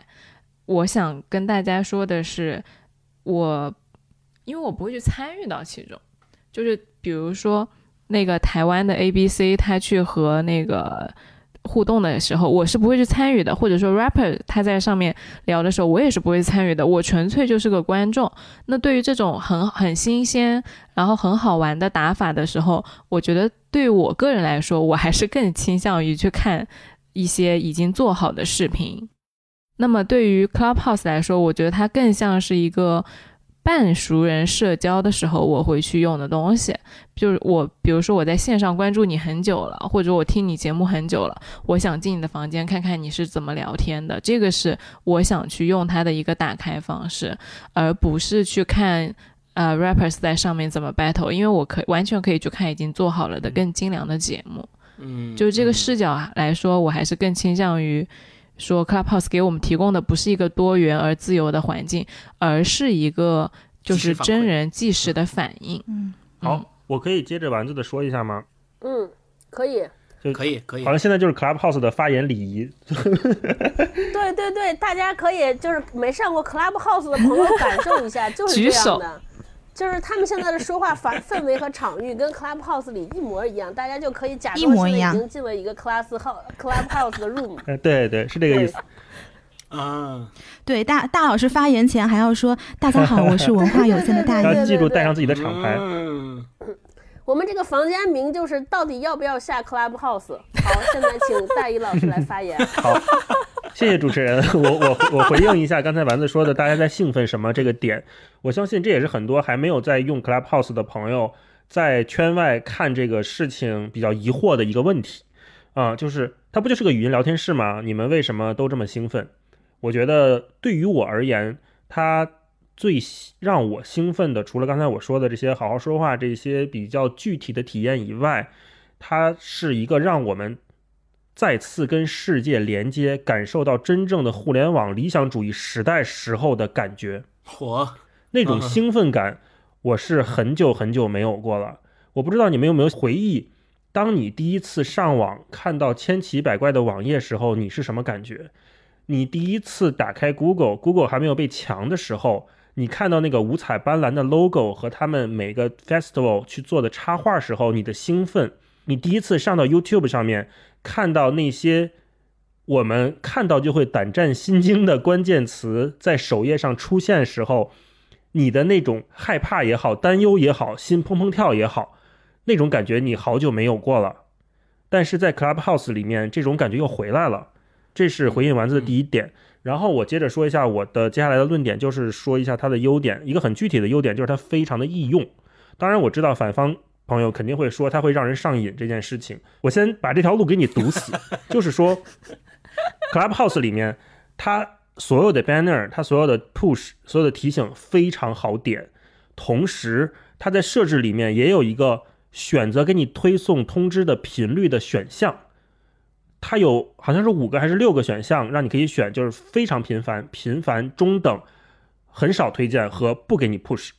我想跟大家说的是，因为我不会去参与到其中。就是比如说那个台湾的 ABC 他去和那个互动的时候，我是不会去参与的，或者说 rapper 他在上面聊的时候我也是不会参与的，我纯粹就是个观众。那对于这种很新鲜然后很好玩的打法的时候，我觉得对于我个人来说，我还是更倾向于去看一些已经做好的视频。那么对于 Clubhouse 来说，我觉得它更像是一个半熟人社交的时候我会去用的东西，就是我比如说我在线上关注你很久了，或者我听你节目很久了，我想进你的房间看看你是怎么聊天的，这个是我想去用它的一个打开方式，而不是去看rappers 在上面怎么 battle， 因为我完全可以去看已经做好了的更精良的节目。嗯，就这个视角来说，我还是更倾向于说 Clubhouse 给我们提供的不是一个多元而自由的环境，而是一个就是真人即时的反应。嗯，好，我可以接着丸子的说一下吗？嗯，可以，可以。好像现在就是 Clubhouse 的发言礼仪。对对对，大家可以就是没上过 Clubhouse 的朋友感受一下，就是这样的。就是他们现在的说话氛围和场域跟 Clubhouse 里一模一样，大家就可以假装现在已经进了一个 Clubhouse 的 room。 对对，是这个意思啊。对，大老师发言前还要说大家好，我是文化有限的大爷。要记住带上自己的厂牌。嗯，我们这个房间名就是到底要不要下 Clubhouse。 好，现在请大一老师来发言。好，谢谢主持人。我回应一下刚才丸子说的大家在兴奋什么这个点，我相信这也是很多还没有在用 Clubhouse 的朋友在圈外看这个事情比较疑惑的一个问题啊，就是它不就是个语音聊天室吗？你们为什么都这么兴奋？我觉得对于我而言，它最让我兴奋的除了刚才我说的这些好好说话这些比较具体的体验以外，它是一个让我们再次跟世界连接，感受到真正的互联网理想主义时代时候的感觉。那种兴奋感我是很久没有过了。我不知道你们有没有回忆，当你第一次上网看到千奇百怪的网页时候你是什么感觉？你第一次打开 Google 还没有被强的时候，你看到那个五彩斑斓的 logo 和他们每个 festival 去做的插画时候你的兴奋。你第一次上到 YouTube 上面看到那些我们看到就会胆战心惊的关键词在首页上出现时候，你的那种害怕也好，担忧也好，心砰砰跳也好，那种感觉你好久没有过了。但是在 Clubhouse 里面这种感觉又回来了，这是回应丸子的第一点。然后我接着说一下我的接下来的论点，就是说一下它的优点。一个很具体的优点就是它非常的易用。当然我知道反方朋友肯定会说它会让人上瘾这件事情，我先把这条路给你堵死。就是说 Clubhouse 里面它所有的 banner， 它所有的 push， 所有的提醒非常好点。同时它在设置里面也有一个选择给你推送通知的频率的选项，它有好像是5个还是6个选项让你可以选，就是非常频繁、频繁、中等、很少推荐和不给你 push。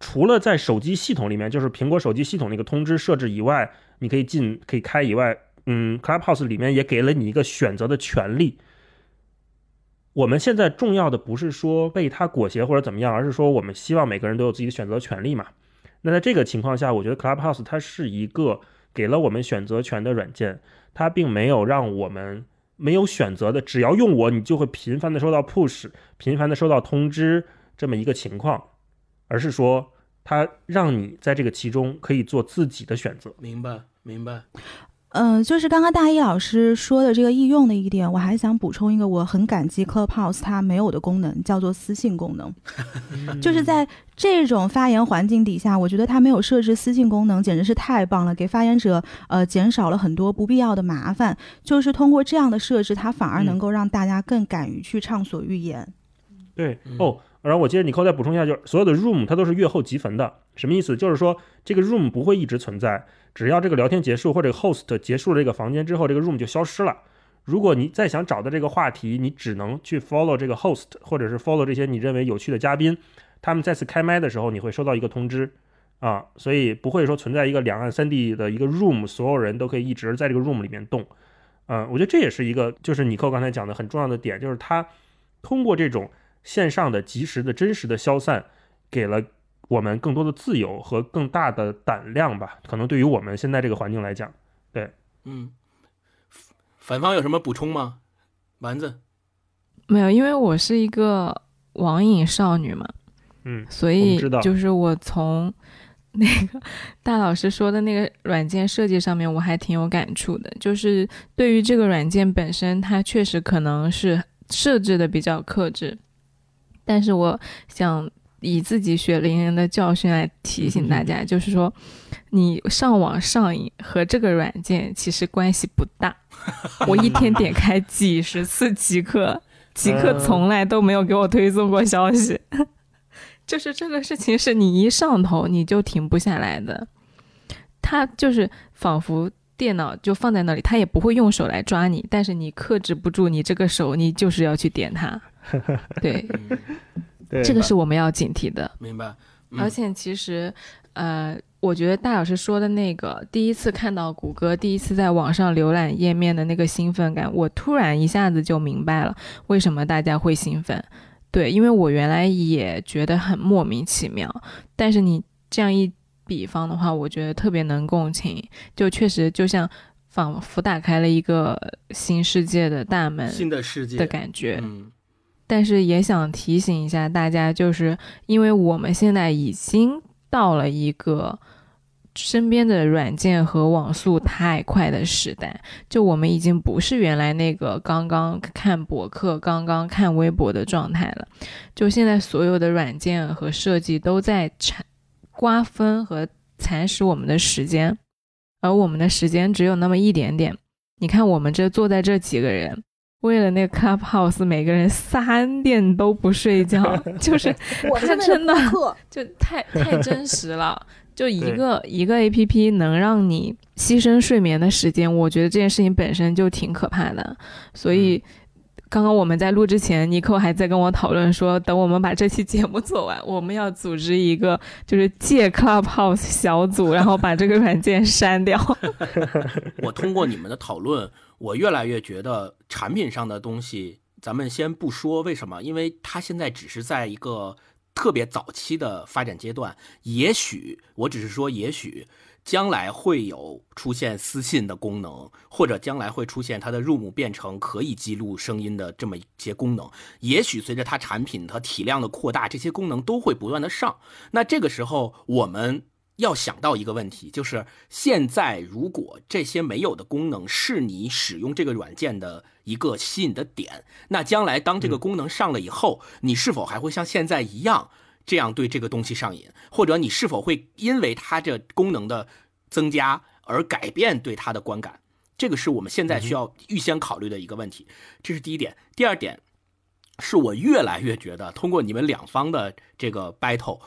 除了在手机系统里面，就是苹果手机系统那个通知设置以外，你可以开以外，Clubhouse 里面也给了你一个选择的权利。我们现在重要的不是说被它裹挟或者怎么样，而是说我们希望每个人都有自己的选择权利嘛。那在这个情况下，我觉得 Clubhouse 它是一个给了我们选择权的软件，它并没有让我们没有选择的，只要用我，你就会频繁的收到 push， 频繁的收到通知这么一个情况。而是说它让你在这个其中可以做自己的选择。明白。就是刚刚大一老师说的这个易用的一点，我还想补充一个我很感激 Clubhouse 它没有的功能，叫做私信功能。就是在这种发言环境底下，我觉得它没有设置私信功能简直是太棒了，给发言者减少了很多不必要的麻烦。就是通过这样的设置，它反而能够让大家更敢于去畅所欲言。对哦，然后我接着Nicole再补充一下，就是所有的 room 它都是月后积分的。什么意思？就是说这个 room 不会一直存在，只要这个聊天结束或者 host 结束了这个房间之后，这个 room 就消失了。如果你再想找到这个话题，你只能去 follow 这个 host， 或者是 follow 这些你认为有趣的嘉宾，他们再次开麦的时候你会收到一个通知啊。所以不会说存在一个两岸三地的一个 room， 所有人都可以一直在这个 room 里面动。我觉得这也是一个就是Nicole刚才讲的很重要的点，就是他通过这种线上的及时的真实的消散，给了我们更多的自由和更大的胆量吧，可能对于我们现在这个环境来讲。对，反方有什么补充吗？丸子？没有，因为我是一个网瘾少女嘛，所以就是我从那个大老师说的那个软件设计上面我还挺有感触的。就是对于这个软件本身，它确实可能是设置的比较克制，但是我想以自己血淋淋的教训来提醒大家，就是说你上网上瘾和这个软件其实关系不大。我一天点开几十次极客，极客从来都没有给我推送过消息。就是这个事情是你一上头你就停不下来的，它就是仿佛电脑就放在那里，它也不会用手来抓你，但是你克制不住你这个手，你就是要去点它。对，这个是我们要警惕的。明白。而且其实我觉得大老师说的那个第一次看到谷歌，第一次在网上浏览页面的那个兴奋感，我突然一下子就明白了为什么大家会兴奋。对，因为我原来也觉得很莫名其妙，但是你这样一比方的话，我觉得特别能共情，就确实就像仿佛打开了一个新世界的大门，新的世界的感觉。但是也想提醒一下大家，就是因为我们现在已经到了一个身边的软件和网速太快的时代，就我们已经不是原来那个刚刚看博客刚刚看微博的状态了，就现在所有的软件和设计都在瓜分和蚕食我们的时间，而我们的时间只有那么一点点。你看我们这坐在这几个人，为了那个 Clubhouse 每个人3点都不睡觉，就是他真的就太真实了。就一个 APP 能让你牺牲睡眠的时间，我觉得这件事情本身就挺可怕的。所以刚刚我们在录之前，Nicole还在跟我讨论说，等我们把这期节目做完，我们要组织一个就是戒 Clubhouse 小组，然后把这个软件删掉。我通过你们的讨论，我越来越觉得产品上的东西咱们先不说为什么，因为它现在只是在一个特别早期的发展阶段，也许我只是说也许将来会有出现私信的功能，或者将来会出现它的入目变成可以记录声音的这么一些功能，也许随着它产品它体量的扩大，这些功能都会不断的上。那这个时候我们要想到一个问题，就是现在如果这些没有的功能是你使用这个软件的一个吸引的点，那将来当这个功能上了以后，你是否还会像现在一样这样对这个东西上瘾，或者你是否会因为它这功能的增加而改变对它的观感，这个是我们现在需要预先考虑的一个问题。这是第一点。第二点是我越来越觉得通过你们两方的这个 battle，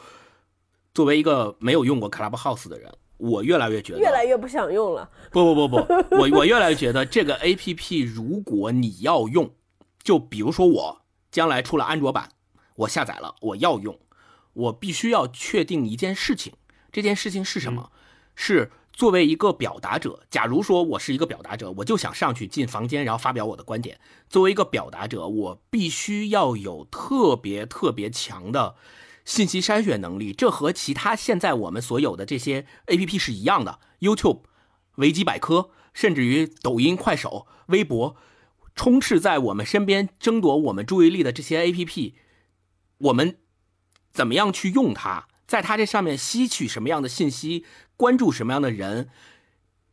作为一个没有用过 Clubhouse 的人，我越来越觉得越来越不想用了。不，我越来越觉得这个 APP 如果你要用，就比如说我将来出了安卓版，我下载了，我要用，我必须要确定一件事情，这件事情是什么？是作为一个表达者，假如说我是一个表达者，我就想上去进房间然后发表我的观点，作为一个表达者，我必须要有特别特别强的信息筛选能力，这和其他现在我们所有的这些 APP 是一样的， YouTube、 维基百科，甚至于抖音、快手、微博，充斥在我们身边争夺我们注意力的这些 APP， 我们怎么样去用它，在它这上面吸取什么样的信息，关注什么样的人，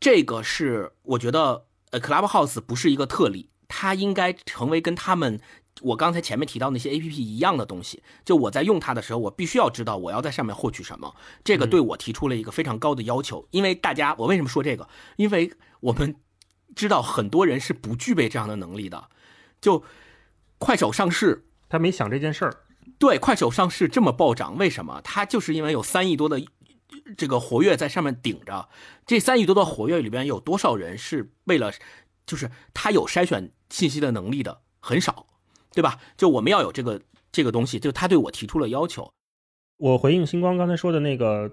这个是我觉得 Clubhouse 不是一个特例，它应该成为跟他们我刚才前面提到那些 APP 一样的东西，就我在用它的时候，我必须要知道我要在上面获取什么，这个对我提出了一个非常高的要求。因为大家，我为什么说这个？因为我们知道很多人是不具备这样的能力的。就快手上市，他没想这件事儿。对，快手上市这么暴涨，为什么？他就是因为有3亿多的这个活跃在上面顶着，这3亿多的活跃里边有多少人是为了，就是他有筛选信息的能力的，很少。对吧？就我们要有这个东西，就他对我提出了要求。我回应星光刚才说的那个，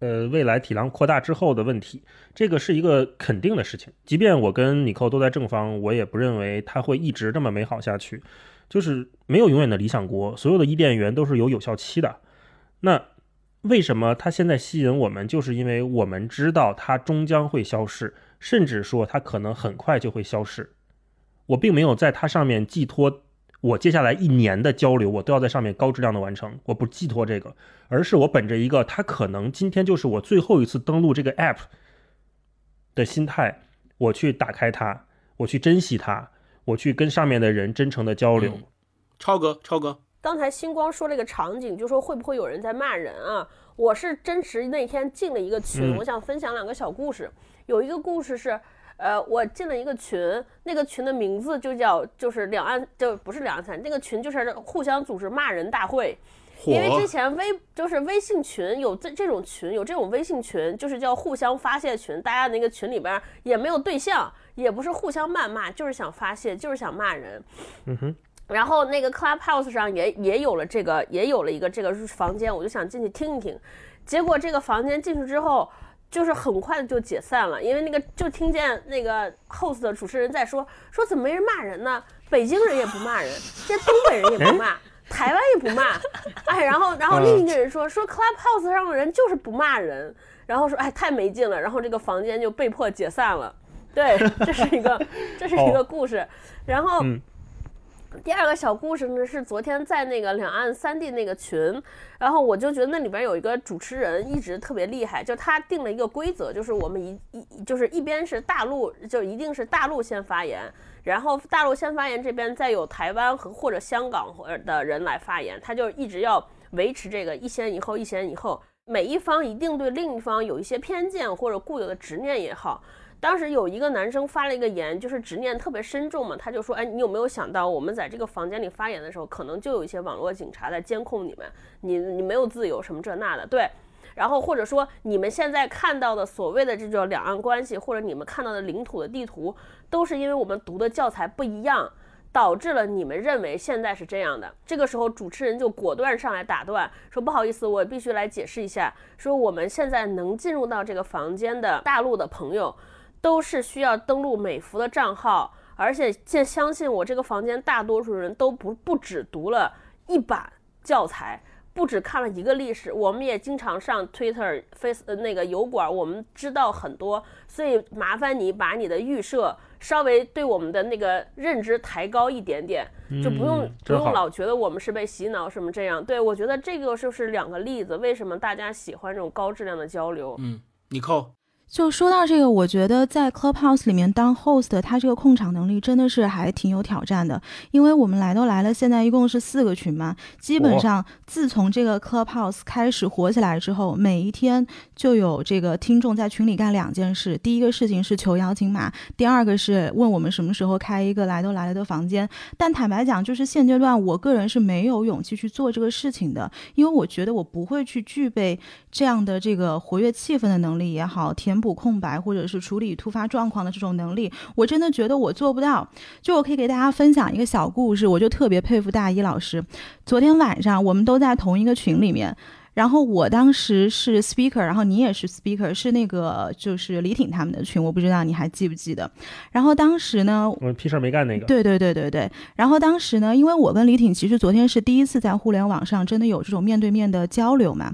未来体量扩大之后的问题，这个是一个肯定的事情。即便我跟Nicole都在正方，我也不认为它会一直这么美好下去。就是没有永远的理想国，所有的伊甸园都是有效期的。那为什么它现在吸引我们？就是因为我们知道它终将会消逝，甚至说它可能很快就会消逝。我并没有在它上面寄托。我接下来1年的交流我都要在上面高质量的完成，我不寄托这个，而是我本着一个它可能今天就是我最后一次登录这个 app 的心态，我去打开它，我去珍惜它，我去跟上面的人真诚的交流。超哥刚才星光说了一个场景，就说会不会有人在骂人啊？我是真实那天进了一个群，我想分享两个小故事。有一个故事是，我进了一个群，那个群的名字就叫，就是两岸，就不是两岸三，那个群就是互相组织骂人大会。因为之前微信群有这种群，有这种微信群，就是叫互相发泄群，大家那个群里边也没有对象，也不是互相谩骂，就是想发泄，就是想骂人。嗯哼。然后那个 Clubhouse 上也有了这个，也有了一个这个房间，我就想进去听一听。结果这个房间进去之后，就是很快就解散了，因为那个就听见那个 host 的主持人在说怎么没人骂人呢？北京人也不骂人，这东北人也不骂。台湾也不骂，哎，然后另一个人说 Clubhouse 上的人就是不骂人，然后说哎太没劲了，然后这个房间就被迫解散了。对，这是一个故事。然后第二个小故事呢是昨天在那个两岸三地那个群，然后我就觉得那里边有一个主持人一直特别厉害，就他定了一个规则，就是我们就是一边是大陆，就一定是大陆先发言。然后大陆先发言这边再有台湾或者香港的人来发言，他就一直要维持这个一先一后一先一后，每一方一定对另一方有一些偏见或者固有的执念也好。当时有一个男生发了一个言，就是执念特别深重嘛，他就说哎，你有没有想到我们在这个房间里发言的时候可能就有一些网络警察在监控你们，你没有自由什么这那的。对，然后或者说你们现在看到的所谓的这种两岸关系，或者你们看到的领土的地图，都是因为我们读的教材不一样，导致了你们认为现在是这样的。这个时候主持人就果断上来打断，说不好意思，我必须来解释一下，说我们现在能进入到这个房间的大陆的朋友，都是需要登录美服的账号，而且相信我，这个房间大多数人都不只读了一版教材，不只看了一个历史，我们也经常上 Twitter、那个油管，我们知道很多，所以麻烦你把你的预设稍微对我们的那个认知抬高一点点，就不用老觉得我们是被洗脑什么这样。对，我觉得这个就是两个例子，为什么大家喜欢这种高质量的交流。嗯，Nicole。就说到这个，我觉得在 Clubhouse 里面当 host， 他这个控场能力真的是还挺有挑战的，因为我们来都来了，现在一共是4个群嘛，基本上自从这个 Clubhouse 开始火起来之后，每一天就有这个听众在群里干两件事，第一个事情是求邀请码，第二个是问我们什么时候开一个来都来了的房间。但坦白讲，就是现阶段我个人是没有勇气去做这个事情的，因为我觉得我不会去具备这样的这个活跃气氛的能力也好，填补空白或者是处理突发状况的这种能力，我真的觉得我做不到。就我可以给大家分享一个小故事，我就特别佩服大一老师。昨天晚上我们都在同一个群里面，然后我当时是 speaker， 然后你也是 speaker， 是那个就是李挺他们的群，我不知道你还记不记得。然后当时呢，我屁事没干那个。对。然后当时呢，因为我跟李挺其实昨天是第一次在互联网上真的有这种面对面的交流嘛。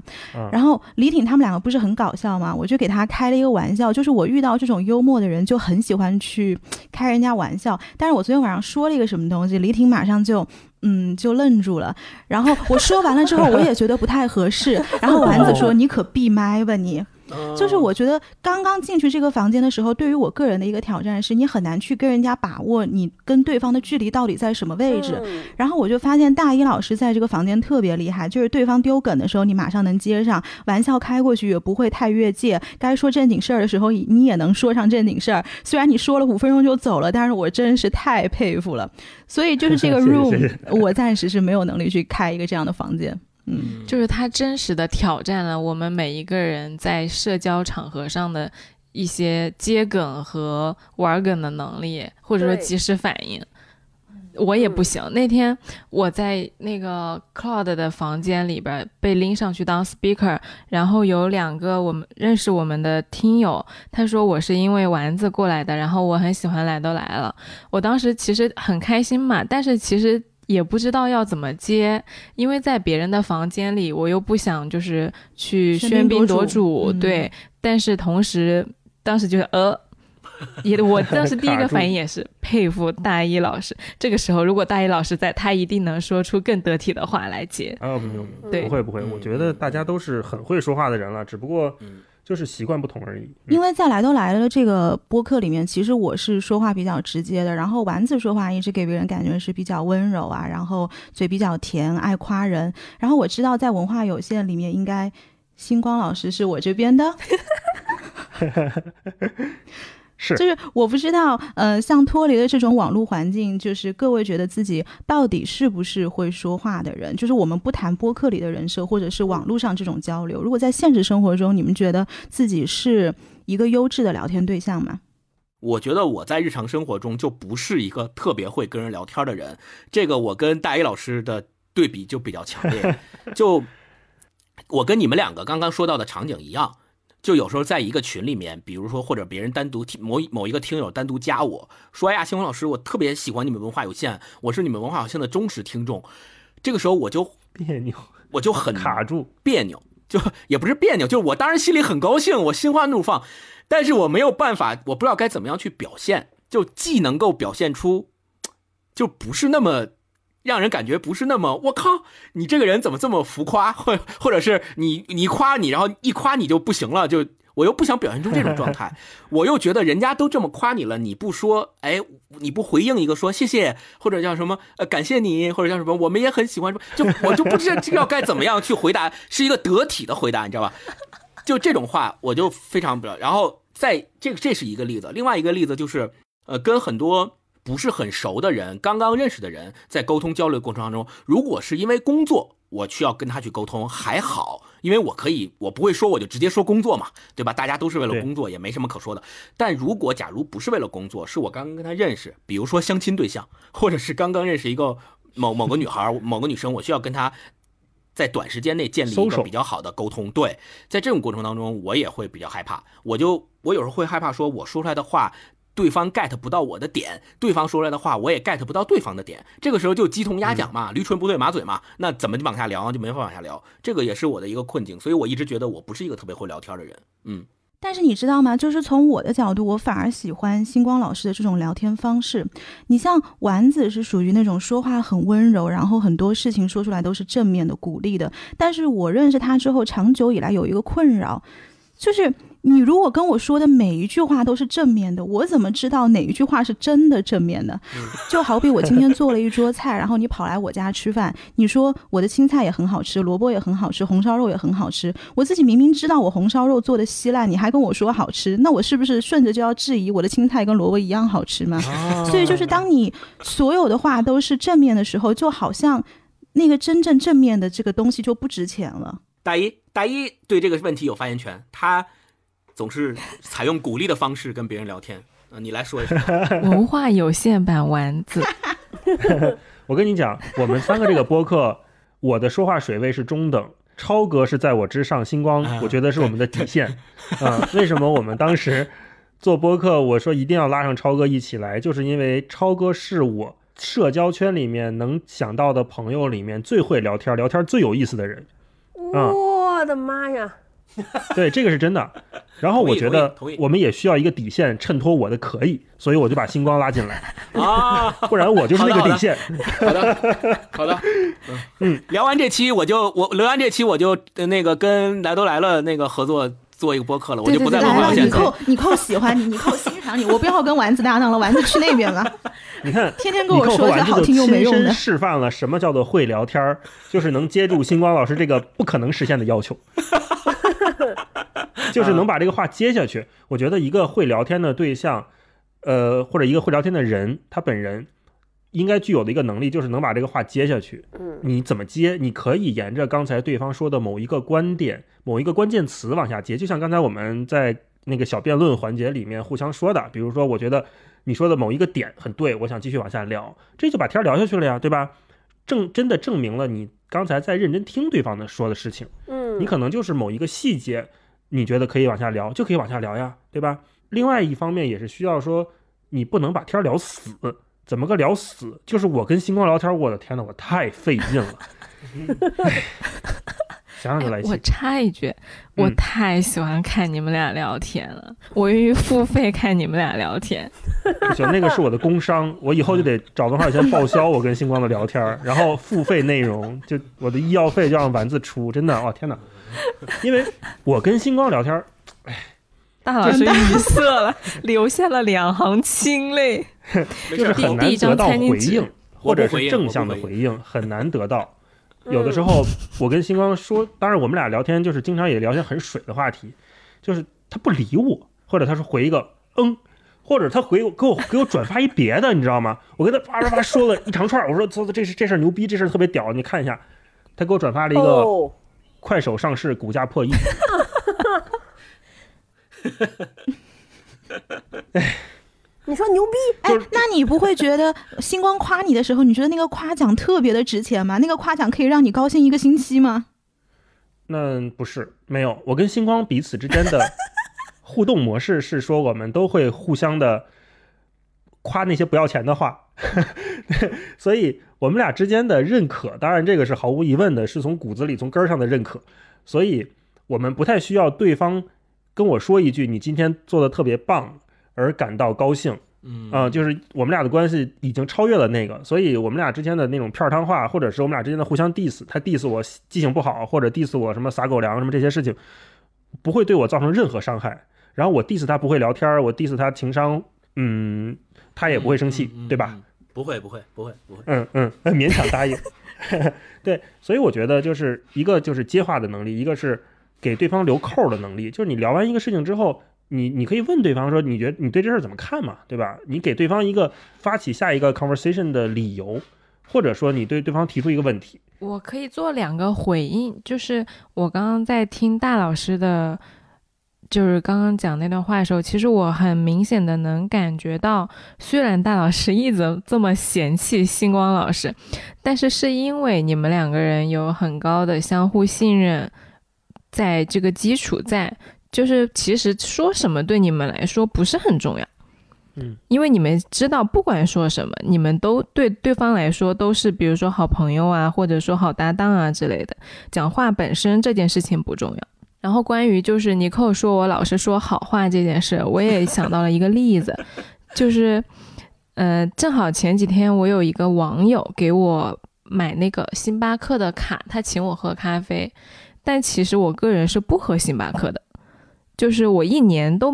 然后李挺他们两个不是很搞笑嘛，我就给他开了一个玩笑，就是我遇到这种幽默的人就很喜欢去开人家玩笑，但是我昨天晚上说了一个什么东西，李挺马上就愣住了。然后我说完了之后我也觉得不太合适然后丸子说你可闭麦吧你。就是我觉得刚刚进去这个房间的时候，对于我个人的一个挑战是你很难去跟人家把握你跟对方的距离到底在什么位置。然后我就发现大一老师在这个房间特别厉害，就是对方丢梗的时候你马上能接上，玩笑开过去也不会太越界，该说正经事儿的时候你也能说上正经事儿。虽然你说了5分钟就走了，但是我真是太佩服了。所以就是这个 room 我暂时是没有能力去开一个这样的房间。就是他真实的挑战了我们每一个人在社交场合上的一些接梗和玩梗的能力，或者说及时反应。我也不行，那天我在那个 Cloud 的房间里边被拎上去当 speaker， 然后有2个我们认识我们的听友，他说我是因为丸子过来的，然后我很喜欢来都来了。我当时其实很开心嘛，但是其实也不知道要怎么接，因为在别人的房间里我又不想就是去喧宾夺主。对，但是同时当时就是我当时第一个反应也是佩服大一老师。这个时候如果大一老师在，他一定能说出更得体的话来接。不会，我觉得大家都是很会说话的人了，只不过就是习惯不同而已。因为在来都来了这个播客里面，其实我是说话比较直接的，然后丸子说话一直给别人感觉是比较温柔啊，然后嘴比较甜，爱夸人。然后我知道在文化有限里面，应该星光老师是我这边的。是，就是我不知道，像脱离了这种网络环境，就是各位觉得自己到底是不是会说话的人？就是我们不谈播客里的人设，或者是网络上这种交流。如果在现实生活中，你们觉得自己是一个优质的聊天对象吗？我觉得我在日常生活中就不是一个特别会跟人聊天的人，这个我跟大一老师的对比就比较强烈。就我跟你们两个刚刚说到的场景一样。就有时候在一个群里面，比如说或者别人单独某一个听友单独加我说，哎呀，星光老师，我特别喜欢你们文化有限，我是你们文化有限的忠实听众。这个时候我就别扭，我就很卡住，别扭，就也不是别扭，就是我当然心里很高兴，我心花怒放，但是我没有办法，我不知道该怎么样去表现，就既能够表现出，就不是那么。让人感觉不是那么，我靠，你这个人怎么这么浮夸，或者是你夸你，然后一夸你就不行了，就我又不想表现出这种状态，我又觉得人家都这么夸你了，你不说，哎，你不回应一个说谢谢，或者叫什么感谢你，或者叫什么我们也很喜欢，就我就不知道该怎么样去回答，是一个得体的回答，你知道吧？就这种话我就非常不了。然后在这是一个例子，另外一个例子就是跟很多。不是很熟的人，刚刚认识的人，在沟通交流过程当中，如果是因为工作，我需要跟他去沟通，还好，因为我不会说，我就直接说工作嘛，对吧？大家都是为了工作，也没什么可说的。但如果假如不是为了工作，是我刚刚跟他认识，比如说相亲对象，或者是刚刚认识一个某个女孩、某个女生，我需要跟她在短时间内建立一个比较好的沟通。对，在这种过程当中，我也会比较害怕，我有时候会害怕说，我说出来的话。对方 get 不到我的点，对方说出来的话我也 get 不到对方的点，这个时候就鸡同鸭讲嘛，驴唇不对马嘴嘛，那怎么往下聊就没法往下聊，这个也是我的一个困境，所以我一直觉得我不是一个特别会聊天的人，嗯。但是你知道吗，就是从我的角度，我反而喜欢星光老师的这种聊天方式。你像丸子是属于那种说话很温柔，然后很多事情说出来都是正面的鼓励的，但是我认识他之后，长久以来有一个困扰，就是你如果跟我说的每一句话都是正面的，我怎么知道哪一句话是真的正面的？就好比我今天做了一桌菜，然后你跑来我家吃饭，你说我的青菜也很好吃，萝卜也很好吃，红烧肉也很好吃，我自己明明知道我红烧肉做的稀烂，你还跟我说好吃，那我是不是顺着就要质疑我的青菜跟萝卜一样好吃吗？所以就是当你所有的话都是正面的时候，就好像那个真正正面的这个东西就不值钱了。大一对这个问题有发言权，他总是采用鼓励的方式跟别人聊天，你来说一下。文化有限版丸子。我跟你讲，我们三个这个播客，我的说话水位是中等，超哥是在我之上，星光我觉得是我们的底线啊。为什么我们当时做播客，我说一定要拉上超哥一起来，就是因为超哥是我社交圈里面能想到的朋友里面最会聊天，聊天最有意思的人。我的妈呀！对，这个是真的。然后我觉得我们也需要一个底线衬托我的可以，所以我就把星光拉进来啊，不然我就是那个底线。好的，嗯，聊完这期我就那个跟来都来了那个合作做一个播客了，我就不再录了。你扣喜欢你，你扣欣赏你，我不要跟丸子搭档了，丸子去那边了。你看，天天跟我说好听又没用的。亲身示范了什么叫做会聊天，就是能接住星光老师这个不可能实现的要求。就是能把这个话接下去，我觉得一个会聊天的对象，或者一个会聊天的人，他本人应该具有的一个能力，就是能把这个话接下去。你怎么接？你可以沿着刚才对方说的某一个观点、某一个关键词往下接，就像刚才我们在那个小辩论环节里面互相说的，比如说，我觉得你说的某一个点很对，我想继续往下聊，这就把天聊下去了呀，对吧？真的证明了你刚才在认真听对方的说的事情。你可能就是某一个细节。你觉得可以往下聊就可以往下聊呀，对吧？另外一方面也是需要说，你不能把天聊死。怎么个聊死？就是我跟星光聊天，我的天哪，我太费劲了。想想来、我插一句，我太喜欢看你们俩聊天了，我愿意付费看你们俩聊天。不行，那个是我的工伤，我以后就得找文化先报销我跟星光的聊天，然后付费内容就我的医药费就让丸子出，真的，哦天哪！因为我跟星光聊天，大老师语塞了，留下了两行清泪。就是很难得到回应，或者是正向的回应，很难得到。有的时候我跟星光说，当然我们俩聊天就是经常也聊些很水的话题，就是他不理我，或者他说回一个嗯，或者他回给我转发一别的，你知道吗？我跟他啪啪啪说了一长串，我说这事儿牛逼，这事儿特别屌，你看一下。他给我转发了一个快手上市，股价破亿。你说牛逼，哎，那你不会觉得星光夸你的时候，你觉得那个夸奖特别的值钱吗？那个夸奖可以让你高兴一个星期吗？那不是，没有，我跟星光彼此之间的互动模式是说，我们都会互相的夸那些不要钱的话。所以我们俩之间的认可，当然这个是毫无疑问的，是从骨子里从根上的认可，所以我们不太需要对方跟我说一句你今天做的特别棒而感到高兴。就是我们俩的关系已经超越了那个，所以我们俩之间的那种片儿汤话，或者是我们俩之间的互相 diss， 他 diss 我记性不好，或者 diss 我什么撒狗粮什么，这些事情不会对我造成任何伤害。然后我 diss 他不会聊天，我 diss 他情商，他也不会生气，对吧？不会。勉强答应。对，所以我觉得就是一个就是接话的能力，一个是给对方留扣的能力，就是你聊完一个事情之后，你可以问对方说，你觉得你对这事怎么看嘛，对吧？你给对方一个发起下一个 conversation 的理由，或者说你对对方提出一个问题。我可以做两个回应，就是我刚刚在听大老师的，就是刚刚讲那段话的时候，其实我很明显的能感觉到，虽然大老师一直这么嫌弃星光老师，但是是因为你们两个人有很高的相互信任。在这个基础在，就是其实说什么对你们来说不是很重要，因为你们知道不管说什么，你们都对对方来说都是比如说好朋友啊，或者说好搭档啊之类的，讲话本身这件事情不重要。然后关于就是 Nicole 说我老是说好话这件事，我也想到了一个例子。就是正好前几天我有一个网友给我买那个星巴克的卡，他请我喝咖啡，但其实我个人是不喝星巴克的，就是我一年都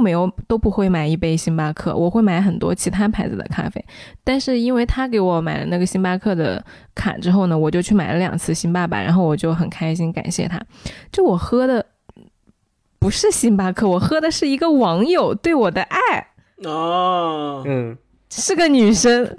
不会买一杯星巴克，我会买很多其他牌子的咖啡。但是因为他给我买了那个星巴克的卡之后呢，我就去买了2次星爸爸，然后我就很开心感谢他。就我喝的不是星巴克，我喝的是一个网友对我的爱。是个女生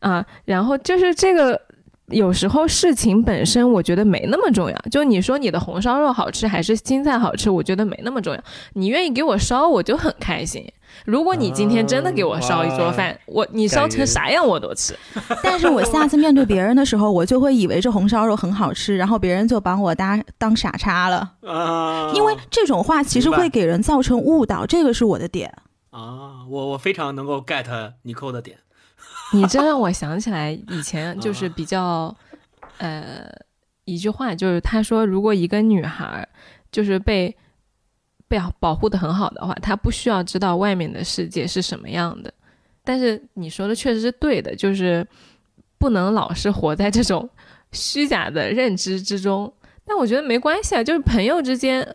啊，然后就是这个。有时候事情本身我觉得没那么重要，就你说你的红烧肉好吃还是青菜好吃，我觉得没那么重要，你愿意给我烧我就很开心。如果你今天真的给我烧一桌饭，你烧成啥样我都吃。但是我下次面对别人的时候，我就会以为这红烧肉很好吃，然后别人就把我当傻叉了，因为这种话其实会给人造成误导，这个是我的点啊。我非常能够 get Nicole 的点。你这让我想起来以前就是比较一句话，就是他说如果一个女孩就是被保护的很好的话，她不需要知道外面的世界是什么样的。但是你说的确实是对的，就是不能老是活在这种虚假的认知之中。但我觉得没关系啊，就是朋友之间，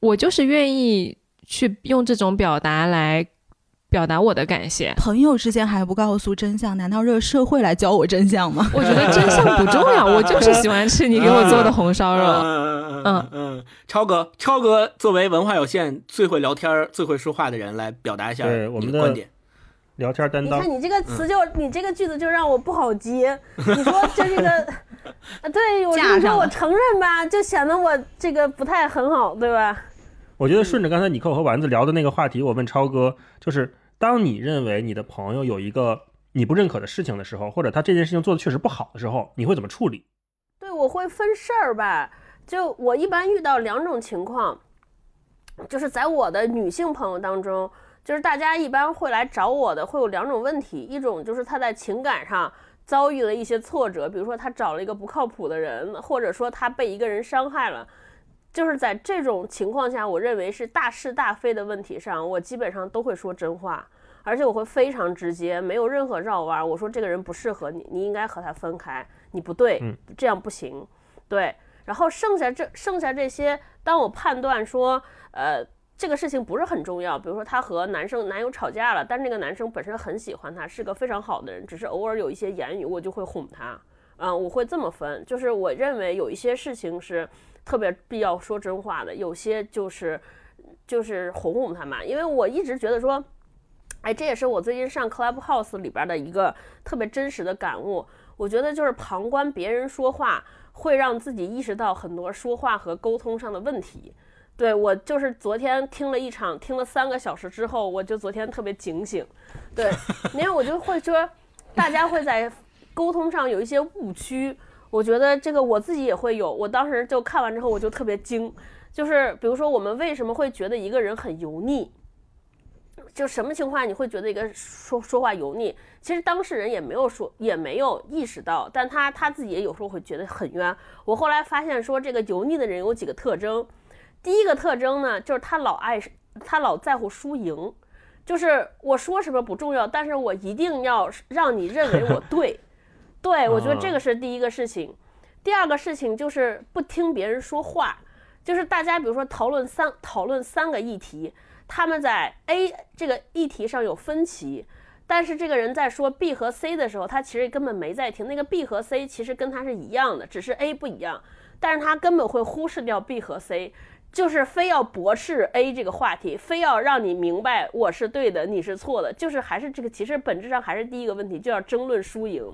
我就是愿意去用这种表达来表达我的感谢。朋友之间还不告诉真相，难道热社会来教我真相吗？我觉得真相不重要，我就是喜欢吃你给我做的红烧肉。超哥作为文化有限最会聊天最会说话的人来表达一下你的观点。聊天担当，你看你这个词就、你这个句子就让我不好接。你说就这个对我就说我承认吧，就显得我这个不太很好，对吧？我觉得顺着刚才Nicole和丸子聊的那个话题，我问超哥，就是当你认为你的朋友有一个你不认可的事情的时候，或者他这件事情做的确实不好的时候，你会怎么处理？对，我会分事儿吧。就我一般遇到两种情况，就是在我的女性朋友当中，就是大家一般会来找我的会有两种问题。一种就是她在情感上遭遇了一些挫折，比如说她找了一个不靠谱的人，或者说她被一个人伤害了。就是在这种情况下，我认为是大是大非的问题上，我基本上都会说真话，而且我会非常直接，没有任何绕弯。我说这个人不适合你，你应该和他分开，你不对，这样不行。对，然后剩下这些，当我判断说这个事情不是很重要，比如说她和男友吵架了，但是那个男生本身很喜欢她，是个非常好的人，只是偶尔有一些言语我就会哄她。我会这么分，就是我认为有一些事情是特别必要说真话的，有些就是哄哄他嘛。因为我一直觉得说，哎，这也是我最近上 Clubhouse 里边的一个特别真实的感悟，我觉得就是旁观别人说话会让自己意识到很多说话和沟通上的问题。对，我就是昨天听了3个小时之后，我就昨天特别警醒。对，因为我就会说大家会在沟通上有一些误区，我觉得这个我自己也会有。我当时就看完之后我就特别惊，就是比如说我们为什么会觉得一个人很油腻，就什么情况你会觉得一个说话油腻，其实当事人也没有意识到，但他自己也有时候会觉得很冤。我后来发现说这个油腻的人有几个特征，第一个特征呢就是他老在乎输赢，就是我说什么不重要，但是我一定要让你认为我对。对，我觉得这个是第一个事情。第二个事情就是不听别人说话，就是大家比如说讨论三个议题，他们在 A 这个议题上有分歧，但是这个人在说 B 和 C 的时候，他其实根本没在听，那个 B 和 C 其实跟他是一样的，只是 A 不一样，但是他根本会忽视掉 B 和 C， 就是非要驳斥 A 这个话题，非要让你明白我是对的你是错的，就是还是这个其实本质上还是第一个问题，就要争论输赢。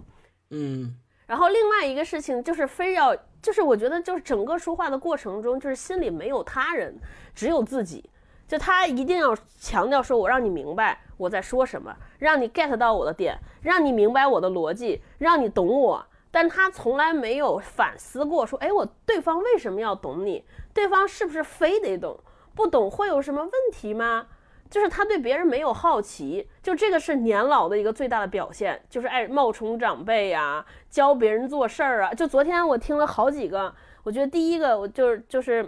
然后另外一个事情就是非要，就是我觉得就是整个说话的过程中，就是心里没有他人，只有自己，就他一定要强调说我让你明白我在说什么，让你 get 到我的点，让你明白我的逻辑，让你懂我，但他从来没有反思过说，哎，我对方为什么要懂你，对方是不是非得懂，不懂会有什么问题吗？就是他对别人没有好奇，就这个是年老的一个最大的表现，就是爱冒充长辈啊，教别人做事儿啊。就昨天我听了好几个，我觉得第一个我就是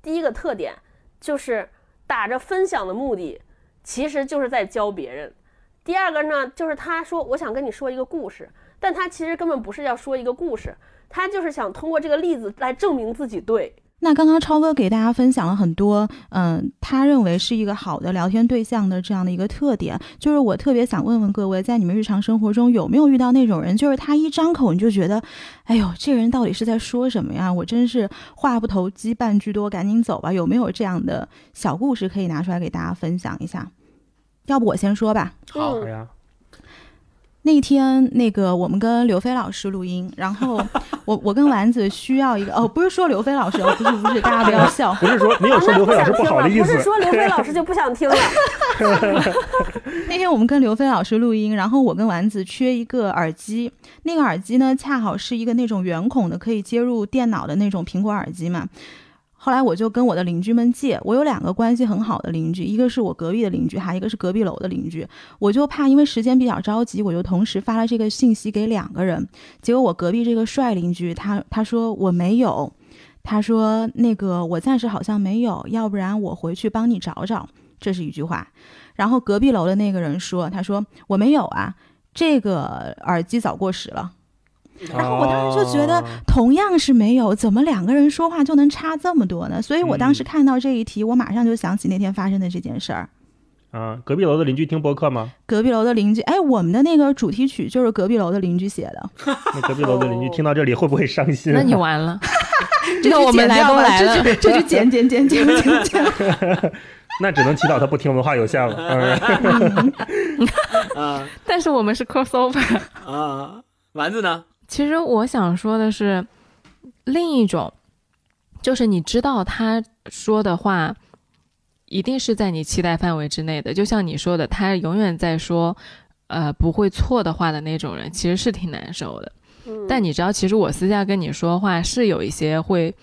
第一个特点就是打着分享的目的，其实就是在教别人。第二个呢，就是他说我想跟你说一个故事，但他其实根本不是要说一个故事，他就是想通过这个例子来证明自己对。那刚刚超哥给大家分享了很多他认为是一个好的聊天对象的这样的一个特点，就是我特别想问问各位，在你们日常生活中有没有遇到那种人，就是他一张口你就觉得，哎呦，这人到底是在说什么呀，我真是话不投机半句多，赶紧走吧。有没有这样的小故事可以拿出来给大家分享一下？要不我先说吧。好呀。那天我们跟刘飞老师录音，然后我跟丸子需要一个不是说刘飞老师不是大家不要笑不是说没有说刘飞老师不好的意思，不是说刘飞老师就不想听了。那天我们跟刘飞老师录音，然后我跟丸子缺一个耳机，那个耳机呢恰好是一个那种圆孔的可以接入电脑的那种苹果耳机嘛。后来我就跟我的邻居们借，我有2个关系很好的邻居，一个是我隔壁的邻居，还有一个是隔壁楼的邻居。我就怕因为时间比较着急，我就同时发了这个信息给2个人。结果我隔壁这个帅邻居他说我没有，他说我暂时好像没有，要不然我回去帮你找找，这是一句话。然后隔壁楼的那个人说，他说我没有啊，这个耳机早过时了。然后我当时就觉得同样是没有，怎么2个人说话就能差这么多呢？所以我当时看到这一题，我马上就想起那天发生的这件事儿。隔壁楼的邻居听播客吗？隔壁楼的邻居，哎，我们的那个主题曲就是隔壁楼的邻居写的。那隔壁楼的邻居听到这里会不会伤心？那你完了，那我们来都来了，这就剪。那只能祈祷他不听文化有限了。但是我们是 crossover 啊，丸子呢？其实我想说的是另一种，就是你知道他说的话一定是在你期待范围之内的，就像你说的他永远在说不会错的话的那种人，其实是挺难受的。但你知道其实我私下跟你说话是有一些会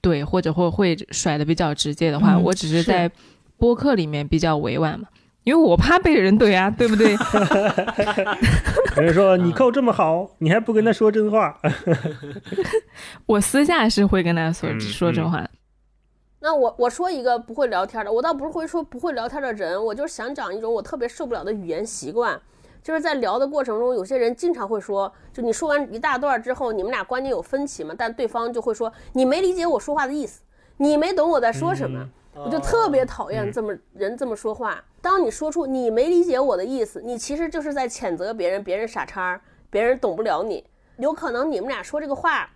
对或者会甩的比较直接的话，我只是在播客里面比较委婉嘛，因为我怕被人怼啊，对不对？有人说Nicole这么好，你还不跟他说真话？我私下是会跟他说真话。那我说一个不会聊天的，我倒不是会说不会聊天的人，我就是想讲一种我特别受不了的语言习惯，就是在聊的过程中，有些人经常会说，就你说完一大段之后，你们俩观点有分歧嘛，但对方就会说你没理解我说话的意思，你没懂我在说什么。我就特别讨厌这么人这么说话。当你说出你没理解我的意思，你其实就是在谴责别人，别人傻叉，别人懂不了你。有可能你们俩说这个话